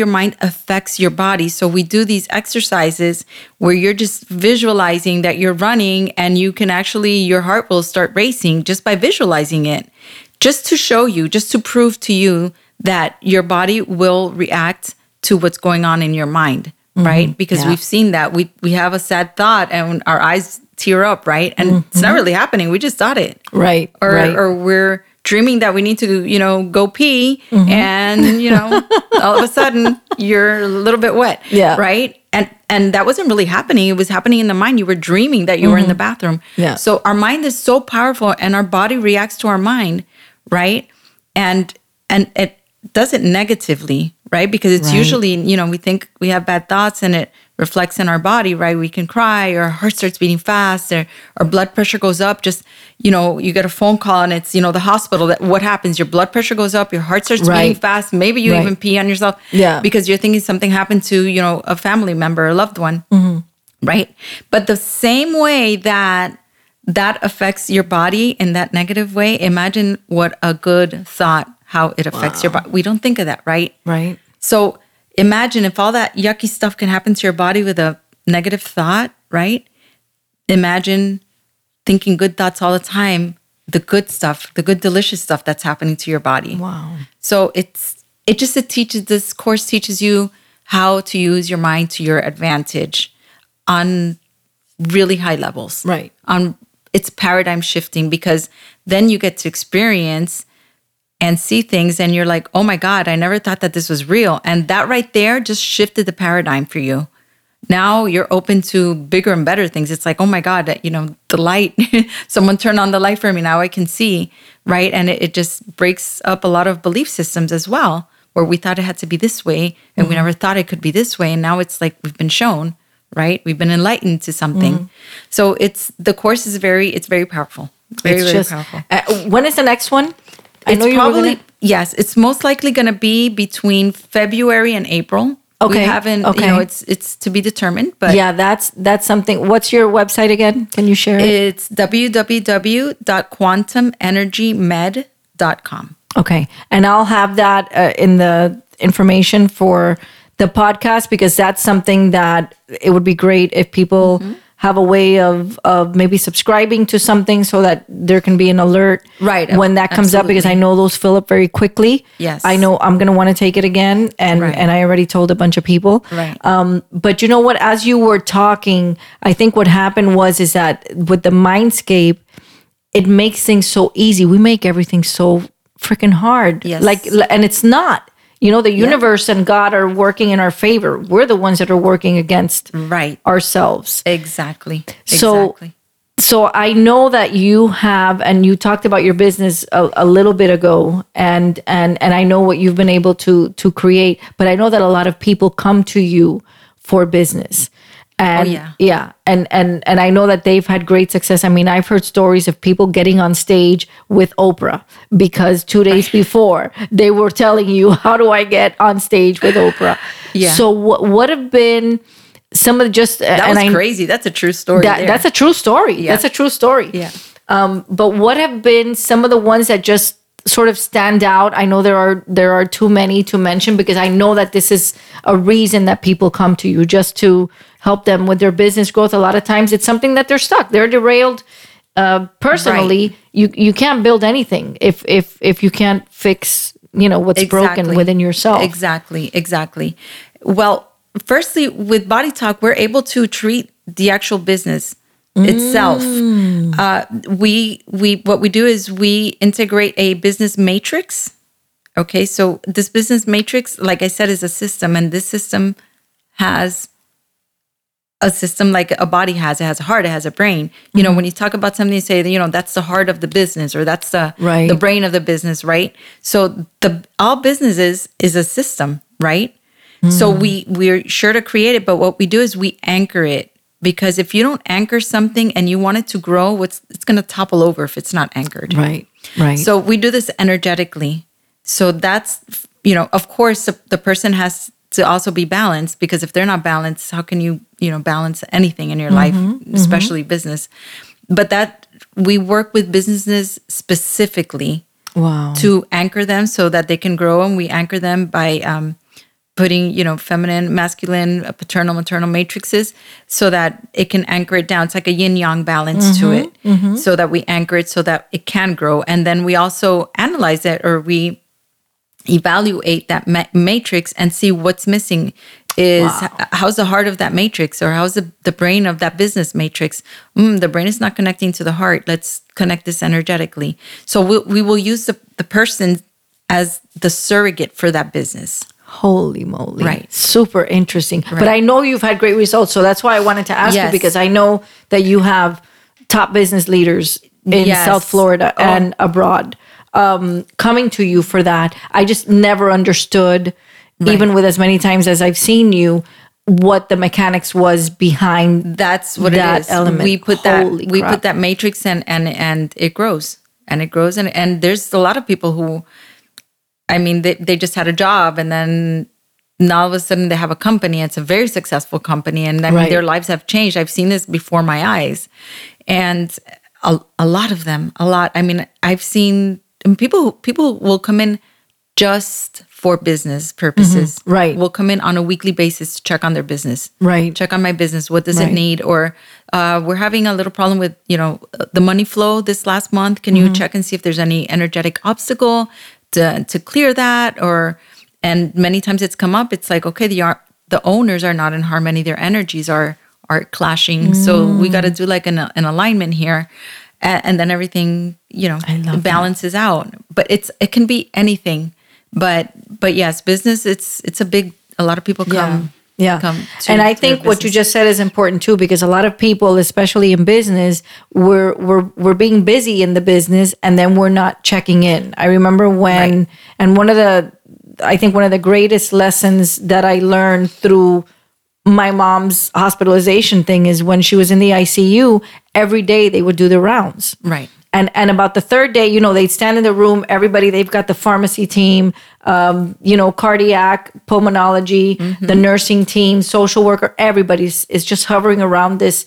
affects your body. So we do these exercises where you're just visualizing that you're running, and you can actually, your heart will start racing just by visualizing it, just to show you, just to prove to you that your body will react to what's going on in your mind, right? Mm-hmm. Because we've seen that. We have a sad thought and our eyes tear up, right? And mm-hmm. it's not really happening. We just thought it. Right. Or we're dreaming that we need to, you know, go pee mm-hmm. and, you know, all of a sudden you're a little bit wet. Yeah. Right. And that wasn't really happening. It was happening in the mind. You were dreaming that you mm-hmm. were in the bathroom. Yeah. So our mind is so powerful, and our body reacts to our mind, right? And it does it negatively, right? Because it's usually, you know, we think we have bad thoughts and it reflects in our body, right? We can cry, or our heart starts beating fast, or our blood pressure goes up. Just, you know, you get a phone call and it's, you know, the hospital. That what happens? Your blood pressure goes up, your heart starts beating fast. Maybe you even pee on yourself because you're thinking something happened to, you know, a family member, a loved one, mm-hmm. right? But the same way that affects your body in that negative way, imagine what a good thought, how it affects your body. We don't think of that, right? Right. So imagine if all that yucky stuff can happen to your body with a negative thought, right? Imagine thinking good thoughts all the time, the good stuff, the good, delicious stuff that's happening to your body. Wow. So this course teaches you how to use your mind to your advantage on really high levels. Right. It's paradigm shifting, because then you get to experience and see things, and you're like, oh my God, I never thought that this was real. And that right there just shifted the paradigm for you. Now you're open to bigger and better things. It's like, oh my God, you know, the light, someone turned on the light for me. Now I can see, right? And it just breaks up a lot of belief systems as well, where we thought it had to be this way, and mm-hmm. we never thought it could be this way. And now it's like we've been shown, right? We've been enlightened to something. Mm-hmm. So the course is very powerful. It's very powerful. When is the next one? It's most likely going to be between February and April. Okay. We haven't, you know, it's to be determined, but yeah, that's something. What's your website again? Can you share it? It's www.quantumenergymed.com. Okay. And I'll have that in the information for the podcast, because that's something that it would be great if people mm-hmm. have a way of maybe subscribing to something so that there can be an alert when that comes up, because I know those fill up very quickly. Yes. I know I'm going to want to take it again, and I already told a bunch of people. Right. But you know what? As you were talking, I think what happened is that with the Mindscape, it makes things so easy. We make everything so freaking hard. Yes. And it's not. You know, the universe and God are working in our favor. We're the ones that are working against ourselves. Exactly. So I know that you have, and you talked about your business a little bit ago, and I know what you've been able to create, but I know that a lot of people come to you for business. And and I know that they've had great success. I mean, I've heard stories of people getting on stage with Oprah because 2 days before they were telling you, how do I get on stage with Oprah? Yeah. So what have been some of crazy. That's a true story. That's a true story. Yeah. That's a true story. Yeah. But what have been some of the ones that just sort of stand out? I know there are too many to mention, because I know that this is a reason that people come to you, just to help them with their business growth. A lot of times it's something that they're stuck. They're derailed personally. Right. You can't build anything if you can't fix, what's broken within yourself. Exactly. Well, firstly, with Body Talk, we're able to treat the actual business itself. What we do is we integrate a business matrix. Okay, so this business matrix, like I said, is a system, and this system has a system like a body has. It has a heart, it has a brain. You know, when you talk about something, you say, that's the heart of the business, or that's the brain of the business, right? So all businesses is a system, right? So we're sure to create it, but what we do is we anchor it. Because if you don't anchor something and you want it to grow, it's going to topple over if it's not anchored. Right. So we do this energetically. So that's, of course, the person has to also be balanced, because if they're not balanced, how can you, balance anything in your life, especially business? But that we work with businesses specifically to anchor them so that they can grow, and we anchor them by putting, feminine, masculine, paternal, maternal matrices so that it can anchor it down. It's like a yin-yang balance to it so that we anchor it so that it can grow. And then we also analyze it, or we evaluate that matrix and see what's missing. How's the heart of that matrix, or how's the brain of that business matrix? The brain is not connecting to the heart. Let's connect this energetically. So we will use the person as the surrogate for that business. Holy moly. Right. Super interesting. Right. But I know you've had great results. So that's why I wanted to ask you, because I know that you have top business leaders in South Florida and abroad coming to you for that. I just never understood, even with as many times as I've seen you, what the mechanics was behind that element. We put that matrix in, and it grows. And it grows. And there's a lot of people who... they just had a job, and then now all of a sudden they have a company. It's a very successful company, and their lives have changed. I've seen this before my eyes, and a lot of them, I've seen people will come in just for business purposes. Will come in on a weekly basis to check on their business. Check on my business. What does it need? Or we're having a little problem with, the money flow this last month. Can you check and see if there's any energetic obstacle to clear that? And many times it's come up, it's like, okay, the owners are not in harmony, their energies are clashing, so we got to do like an alignment here, and then everything balances out. But it can be anything, but yes, business, it's a big, a lot of people come and I think what you just said is important too, because a lot of people, especially in business, we're being busy in the business, and then we're not checking in. I remember when, and one of the greatest lessons that I learned through my mom's hospitalization thing is when she was in the ICU, every day they would do their rounds. Right. And about the third day, they'd stand in the room, everybody, they've got the pharmacy team, cardiac, pulmonology, the nursing team, social worker, everybody's is just hovering around this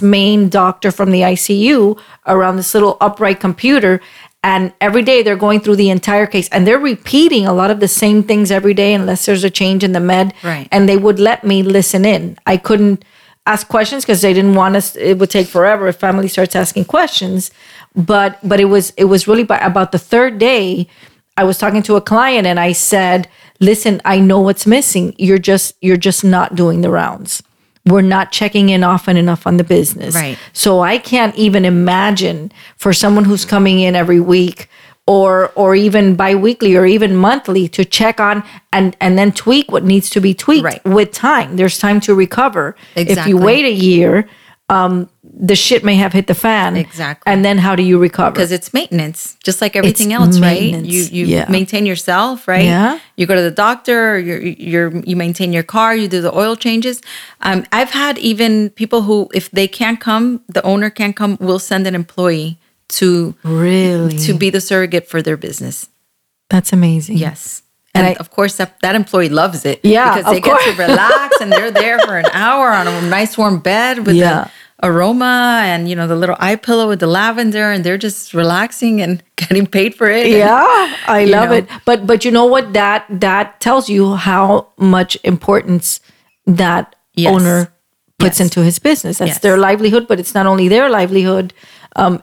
main doctor from the ICU, around this little upright computer. And every day they're going through the entire case, and they're repeating a lot of the same things every day, unless there's a change in the med. Right. And they would let me listen in. I couldn't ask questions because they didn't want us. It would take forever if family starts asking questions. But it was really about the third day. I was talking to a client and I said, "Listen, I know what's missing. You're just not doing the rounds. We're not checking in often enough on the business. Right. So I can't even imagine for someone who's coming in every week, or even biweekly, or even monthly, to check on and then tweak what needs to be tweaked with time. There's time to recover. Exactly. If you wait a year, the shit may have hit the fan. Exactly. And then how do you recover? Because it's maintenance, just like everything else, right? You maintain yourself, right? Yeah. You go to the doctor, you maintain your car, you do the oil changes. I've had even people who, if they can't come, the owner can't come, will send an employee to be the surrogate for their business. That's amazing. Yes. And of course, that employee loves it. Yeah, because they get to relax, and they're there for an hour on a nice warm bed with the aroma, and the little eye pillow with the lavender, and they're just relaxing and getting paid for it. Yeah, I love it. But you know what? That tells you how much importance that owner puts into his business. That's their livelihood, but it's not only their livelihood.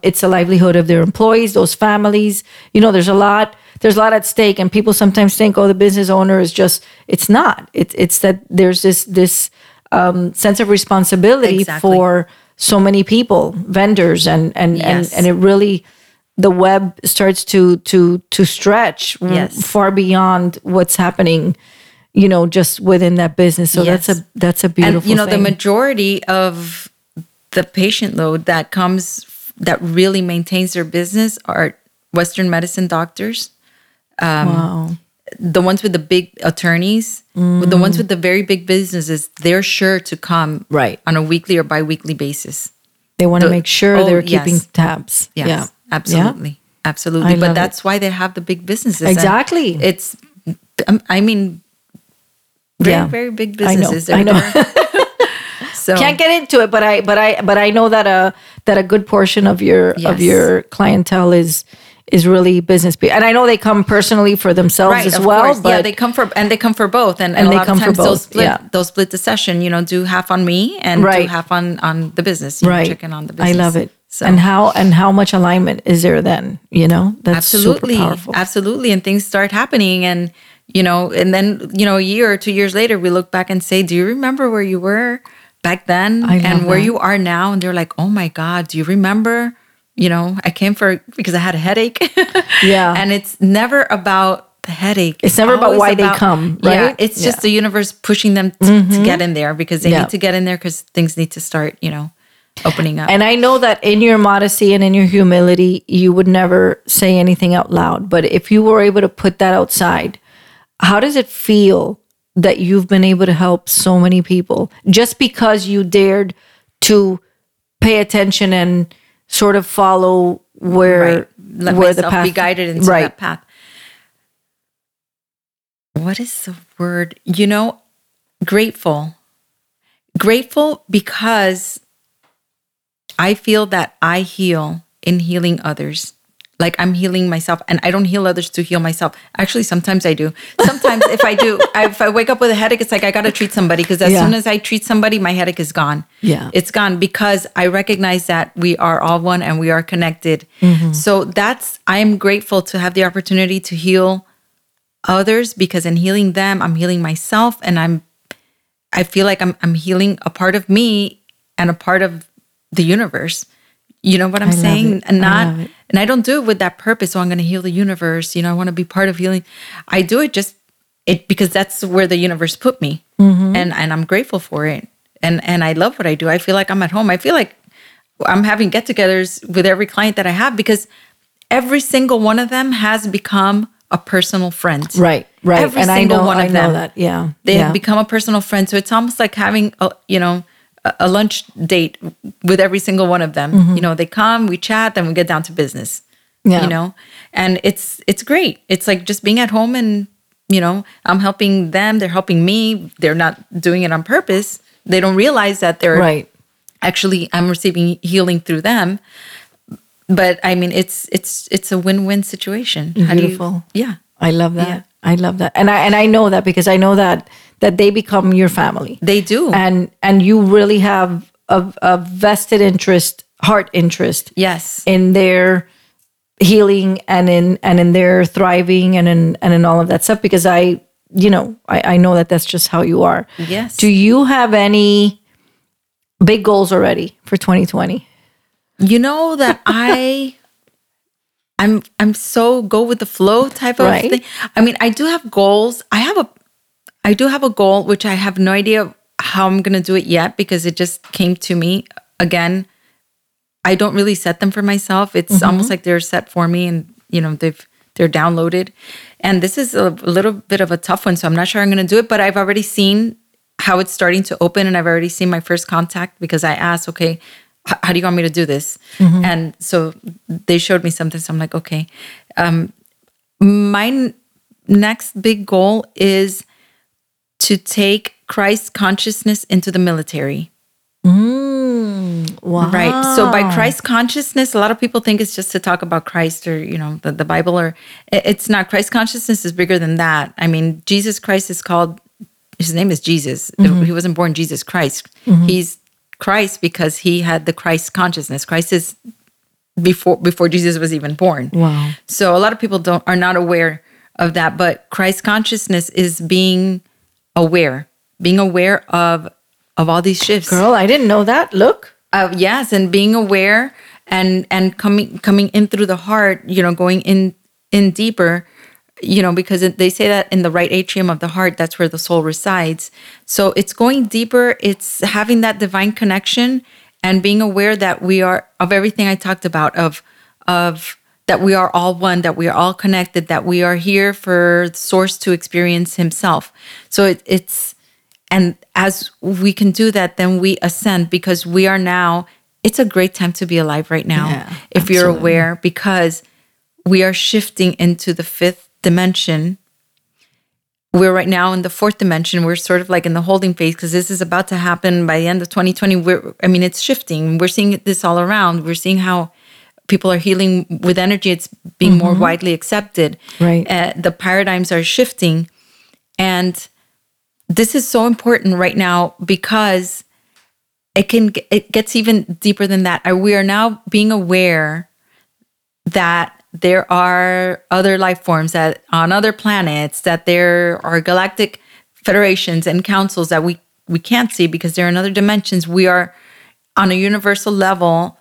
It's the livelihood of their employees, those families. You know, there's a lot at stake, and people sometimes think, oh, the business owner is just, it's not. It's that there's this sense of responsibility for so many people, vendors, and it really, the web starts to stretch far beyond what's happening, you know, just within that business. So that's a beautiful thing. And, you know, the majority of the patient load that that really maintains their business are Western medicine doctors. The ones with the big attorneys, the ones with the very big businesses, they're sure to come on a weekly or biweekly basis. They want to make sure they're keeping tabs. Yes, absolutely. But that's why they have the big businesses. Exactly. And it's, I mean, very, very big businesses. I know. So can't get into it, but I know that a good portion of your clientele is really business people, and I know they come personally for themselves as well. Course. But they come for both, and a lot of times they'll split the session. You know, do half on me and do half on the business. You know, check in on the business. I love it. So. And how much alignment is there then? You know, that's super powerful. Absolutely, and things start happening, and you know, and then you know, a year or 2 years later, we look back and say, "Do you remember where you were back then and where you are now?" And they're like, "Oh my God, do you remember? You know, I came because I had a headache." Yeah. And it's never about the headache. It's never about why they come, right? Yeah, it's just the universe pushing them to get in there because they need to get in there because things need to start, you know, opening up. And I know that in your modesty and in your humility, you would never say anything out loud. But if you were able to put that outside, how does it feel that you've been able to help so many people just because you dared to pay attention and sort of follow where the path, be guided into that path? What is the word? You know, grateful. Grateful because I feel that I heal in healing others. Like I'm healing myself, and I don't heal others to heal myself. Actually, sometimes I do. Sometimes if I wake up with a headache, it's like I got to treat somebody because as soon as I treat somebody, my headache is gone. Yeah, it's gone because I recognize that we are all one and we are connected. Mm-hmm. So I'm grateful to have the opportunity to heal others because in healing them, I'm healing myself, and I feel like I'm healing a part of me and a part of the universe. You know what I'm saying? And I don't do it with that purpose. So I'm going to heal the universe. You know, I want to be part of healing. I do it because that's where the universe put me, and I'm grateful for it. And I love what I do. I feel like I'm at home. I feel like I'm having get-togethers with every client that I have because every single one of them has become a personal friend. Right. Every single one of them. Yeah, they have become a personal friend. So it's almost like having a lunch date with every single one of them. Mm-hmm. You know, they come, we chat, then we get down to business. Yeah. You know, and it's great. It's like just being at home and, you know, I'm helping them, they're helping me. They're not doing it on purpose. They don't realize that they're actually I'm receiving healing through them. But I mean, it's a win-win situation. Beautiful. I love that. Yeah. I love that. And I know that because I know that they become your family. They do. And you really have a vested interest, heart interest. Yes. In their healing and in their thriving and in all of that stuff because I know that that's just how you are. Yes. Do you have any big goals already for 2020? You know that I'm so go with the flow type of thing. I mean, I do have goals. I do have a goal, which I have no idea how I'm going to do it yet because it just came to me. Again, I don't really set them for myself. It's almost like they're set for me and, you know, they're downloaded. And this is a little bit of a tough one, so I'm not sure I'm going to do it, but I've already seen how it's starting to open and I've already seen my first contact because I asked, okay, how do you want me to do this? Mm-hmm. And so they showed me something. So I'm like, okay. My next big goal is to take Christ consciousness into the military. Wow. Right. So by Christ consciousness, a lot of people think it's just to talk about Christ or, you know, the Bible or it's not. Christ consciousness is bigger than that. I mean, Jesus Christ is called, his name is Jesus. Mm-hmm. He wasn't born Jesus Christ. Mm-hmm. He's Christ because he had the Christ consciousness. Christ is before Jesus was even born. Wow. So a lot of people are not aware of that, but Christ consciousness is being aware of all these shifts. Girl, I didn't know that. Look. Yes, and being aware and coming in through the heart, you know, going in deeper, you know, because they say that in the right atrium of the heart, that's where the soul resides. So it's going deeper. It's having that divine connection and being aware that we are of everything I talked about, of that we are all one, that we are all connected, that we are here for the source to experience himself. So it's, and as we can do that, then we ascend because we are now, it's a great time to be alive right now. Yeah, if absolutely. You're aware, because we are shifting into the fifth dimension. We're right now in the fourth dimension. We're sort of like in the holding phase because this is about to happen by the end of 2020. It's shifting. We're seeing this all around. We're seeing how people are healing with energy. It's being more widely accepted. Right. The paradigms are shifting. And this is so important right now because it gets even deeper than that. We are now being aware that there are other life forms that on other planets, that there are galactic federations and councils that we can't see because they're in other dimensions. We are on a universal level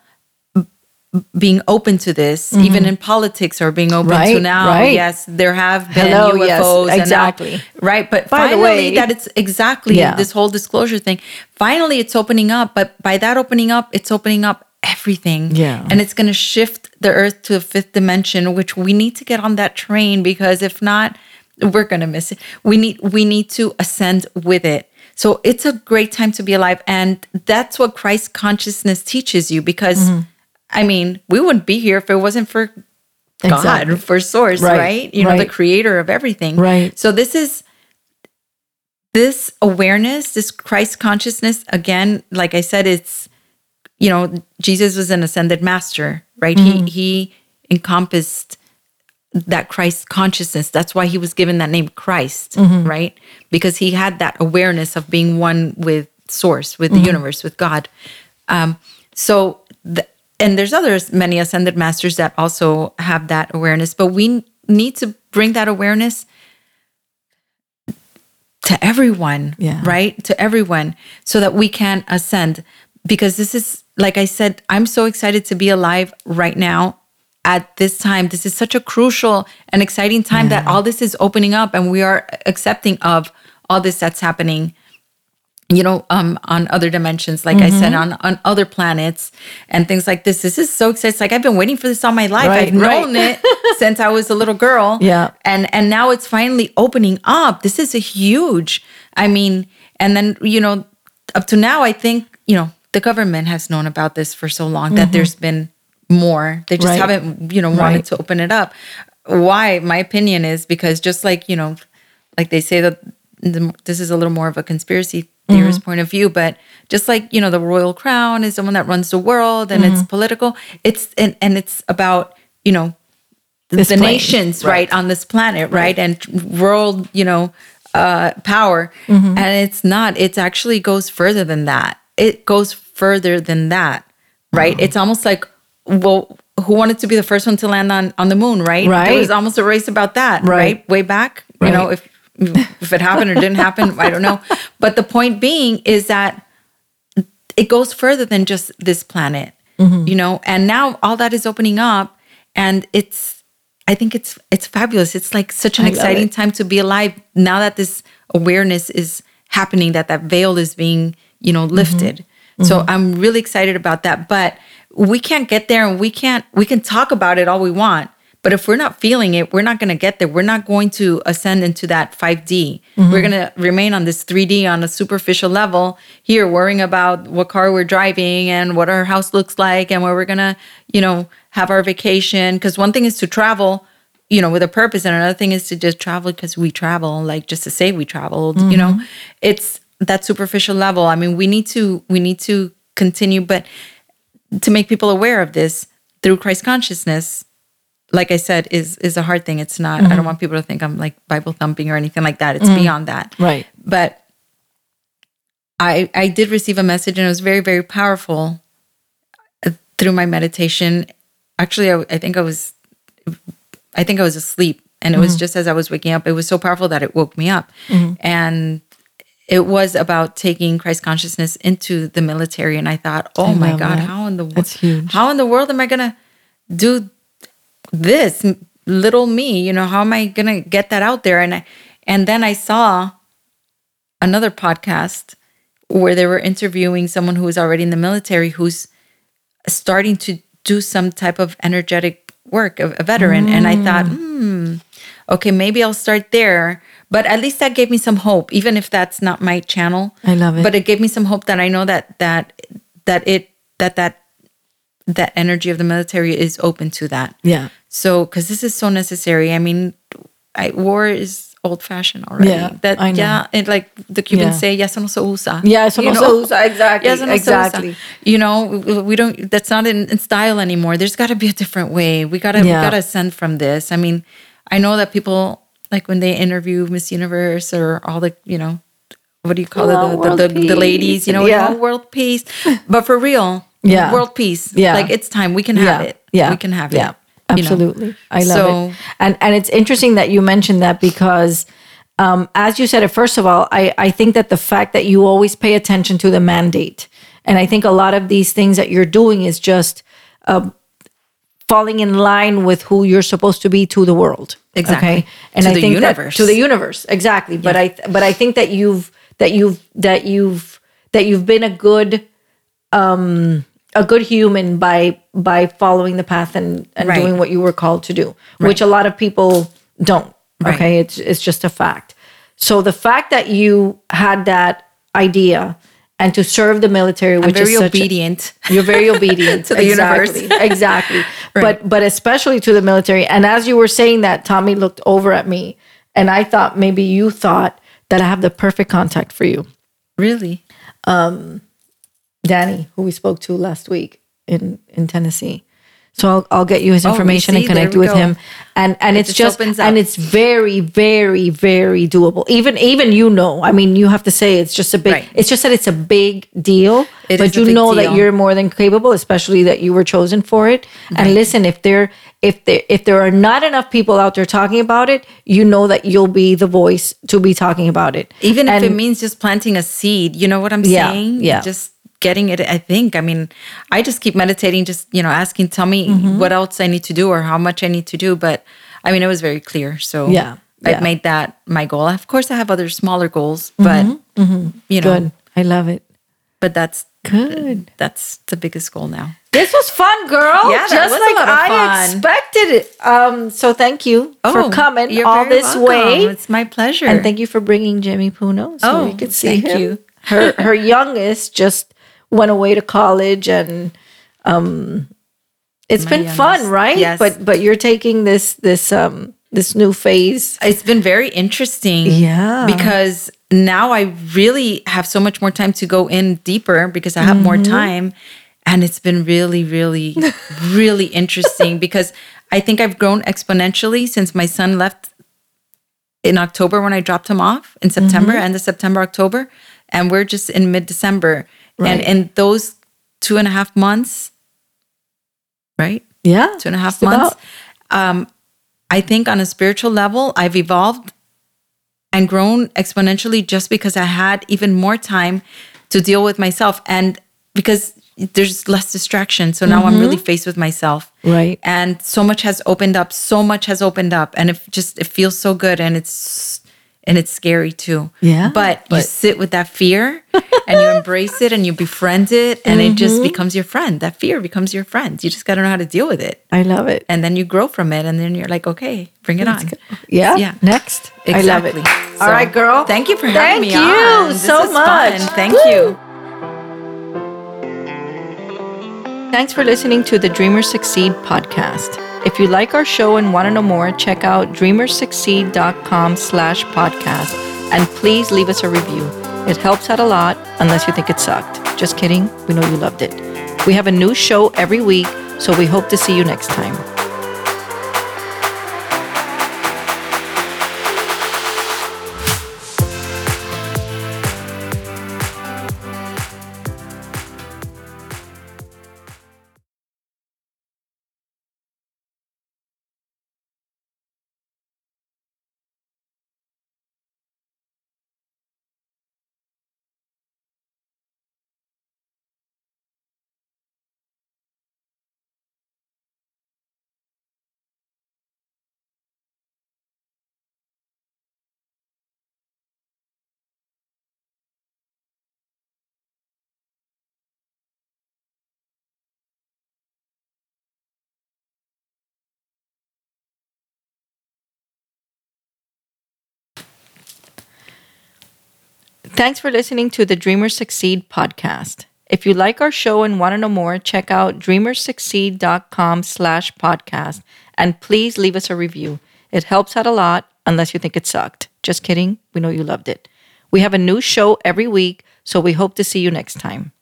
being open to this, even in politics are being open to now. Right. Yes, there have been UFOs. Yes, exactly. And now, right. But by finally, the way, that it's exactly this whole disclosure thing. Finally, it's opening up. But by that opening up, it's opening up everything. Yeah. And it's going to shift the earth to a fifth dimension, which we need to get on that train because if not, we're going to miss it. We need to ascend with it. So it's a great time to be alive. And that's what Christ consciousness teaches you because, we wouldn't be here if it wasn't for God, for Source, right? You know, the creator of everything. Right. So this is this awareness, this Christ consciousness, again, like I said, it's, you know, Jesus was an ascended master, right? He encompassed that Christ consciousness. That's why he was given that name Christ, right? Because he had that awareness of being one with Source, with the universe, with God. And there's many ascended masters that also have that awareness, but we need to bring that awareness to everyone, right? To everyone, so that we can ascend. Because this is, like I said, I'm so excited to be alive right now at this time. This is such a crucial and exciting time that all this is opening up and we are accepting of all this that's happening, you know, on other dimensions, like I said, on other planets and things like this. This is so exciting. It's like I've been waiting for this all my life. I've known it since I was a little girl. Yeah. And now it's finally opening up. This is a huge, and then, you know, up to now, I think, you know, the government has known about this for so long that there's been more. They just haven't, you know, wanted to open it up. Why? My opinion is because just like, you know, like they say that this is a little more of a conspiracy theorist point of view, but just like, you know, the royal crown is someone that runs the world and it's political. It's and it's about, you know, the nations, right, on this planet, right? And world, you know, power. And it's not. It actually goes further than that. It goes further than that, right? It's almost like, well, who wanted to be the first one to land on the moon, right? There was almost a race about that, right? Way back, you know, if it happened or didn't happen, I don't know. But the point being is that it goes further than just this planet, you know? And now all that is opening up and I think it's fabulous. It's like such an exciting time to be alive now that this awareness is happening, that veil is being, you know, lifted. So I'm really excited about that. But we can't get there and we can talk about it all we want. But if we're not feeling it, we're not going to get there. We're not going to ascend into that 5D. We're going to remain on this 3D on a superficial level here, worrying about what car we're driving and what our house looks like and where we're going to, you know, have our vacation. Because one thing is to travel, you know, with a purpose. And another thing is to just travel because we travel, like just to say we traveled, you know, it's that superficial level. I mean, we need to continue, but to make people aware of this through Christ consciousness, like I said, is a hard thing. It's not, I don't want people to think I'm like Bible thumping or anything like that. It's beyond that. Right. But I did receive a message, and it was very, very powerful through my meditation. Actually, I think I was asleep, and it was just as I was waking up. It was so powerful that it woke me up. And it was about taking Christ consciousness into the military. And I thought, oh my God, how in the world am I going to do this? Little me, how am I going to get that out there? And then I saw another podcast where they were interviewing someone who was already in the military, who's starting to do some type of energetic work, a veteran. And I thought, okay, maybe I'll start there. But at least that gave me some hope, even if that's not my channel. I love it. But it gave me some hope that I know that energy of the military is open to that. Yeah. So, because this is so necessary. I mean, war is old-fashioned already. Yeah, I know. Yeah, and like the Cubans say, ya eso no se usa. Yeah, eso no se usa, exactly. Eso no exactly. Se usa. We don't, that's not in style anymore. There's got to be a different way. We got to ascend from this. I mean, I know that people, like when they interview Miss Universe or all the, what do you call it? The ladies, world peace. But for real, world peace. Yeah. Like it's time. We can have it. Yeah. We can have it. Absolutely. I love it. And it's interesting that you mentioned that because as you said it, first of all, I think that the fact that you always pay attention to the mandate. And I think a lot of these things that you're doing is just falling in line with who you're supposed to be to the world. Exactly. Okay? And to the universe. To the universe. Exactly. Yeah. But I think that you've been a good human by following the path and doing what you were called to do, which a lot of people don't. Right. Okay. It's just a fact. So the fact that you had that idea and to serve the military, which is such obedient. You're very obedient to the universe. Exactly. Right. But especially to the military. And as you were saying that, Tommy looked over at me and I thought maybe you thought that I have the perfect contact for you. Really? Danny, who we spoke to last week in Tennessee. So I'll get you his information and connect you with him. And it's just and it's very, very, very doable. Even I mean, you have to say it's just a big it's just that it's a big deal. But you know that you're more than capable, especially that you were chosen for it. Right. And listen, if there are not enough people out there talking about it, you know that you'll be the voice to be talking about it. Even if it means just planting a seed, you know what I'm saying? Yeah. Just getting it, I think. I mean, I just keep meditating, just, asking, tell me what else I need to do or how much I need to do. But I mean, it was very clear. So I made that my goal. Of course, I have other smaller goals, but good. I love it. But that's good. That's the biggest goal now. This was fun, girl. Yeah, just like I expected it. So thank you for coming all this way. It's my pleasure. And thank you for bringing Jimmy Puno so we could see him. Thank you. Her youngest just went away to college, and it's been fun, right? Yes. But you're taking this new phase. It's been very interesting, because now I really have so much more time to go in deeper because I have more time, and it's been really, really, really interesting because I think I've grown exponentially since my son left in October when I dropped him off in September, end of September, October, and we're just in mid-December. Right. And in those 2.5 months, right? Yeah. 2.5 months. I think on a spiritual level, I've evolved and grown exponentially just because I had even more time to deal with myself and because there's less distraction. So now I'm really faced with myself. Right. And so much has opened up. And it feels so good. And it's scary too. Yeah. But you sit with that fear and you embrace it and you befriend it and it just becomes your friend. That fear becomes your friend. You just got to know how to deal with it. I love it. And then you grow from it and then you're like, okay, bring it on. Yeah. Next. Exactly. I love it. So, all right, girl. Thank you for having me on. Thank you so much. Thank you. Thanks for listening to the Dreamers Succeed podcast. If you like our show and want to know more, check out dreamersucceed.com/podcast and please leave us a review. It helps out a lot unless you think it sucked. Just kidding. We know you loved it. We have a new show every week, so we hope to see you next time. Thanks for listening to the Dreamers Succeed podcast. If you like our show and want to know more, check out dreamersucceed.com/podcast. And please leave us a review. It helps out a lot, unless you think it sucked. Just kidding. We know you loved it. We have a new show every week, so we hope to see you next time.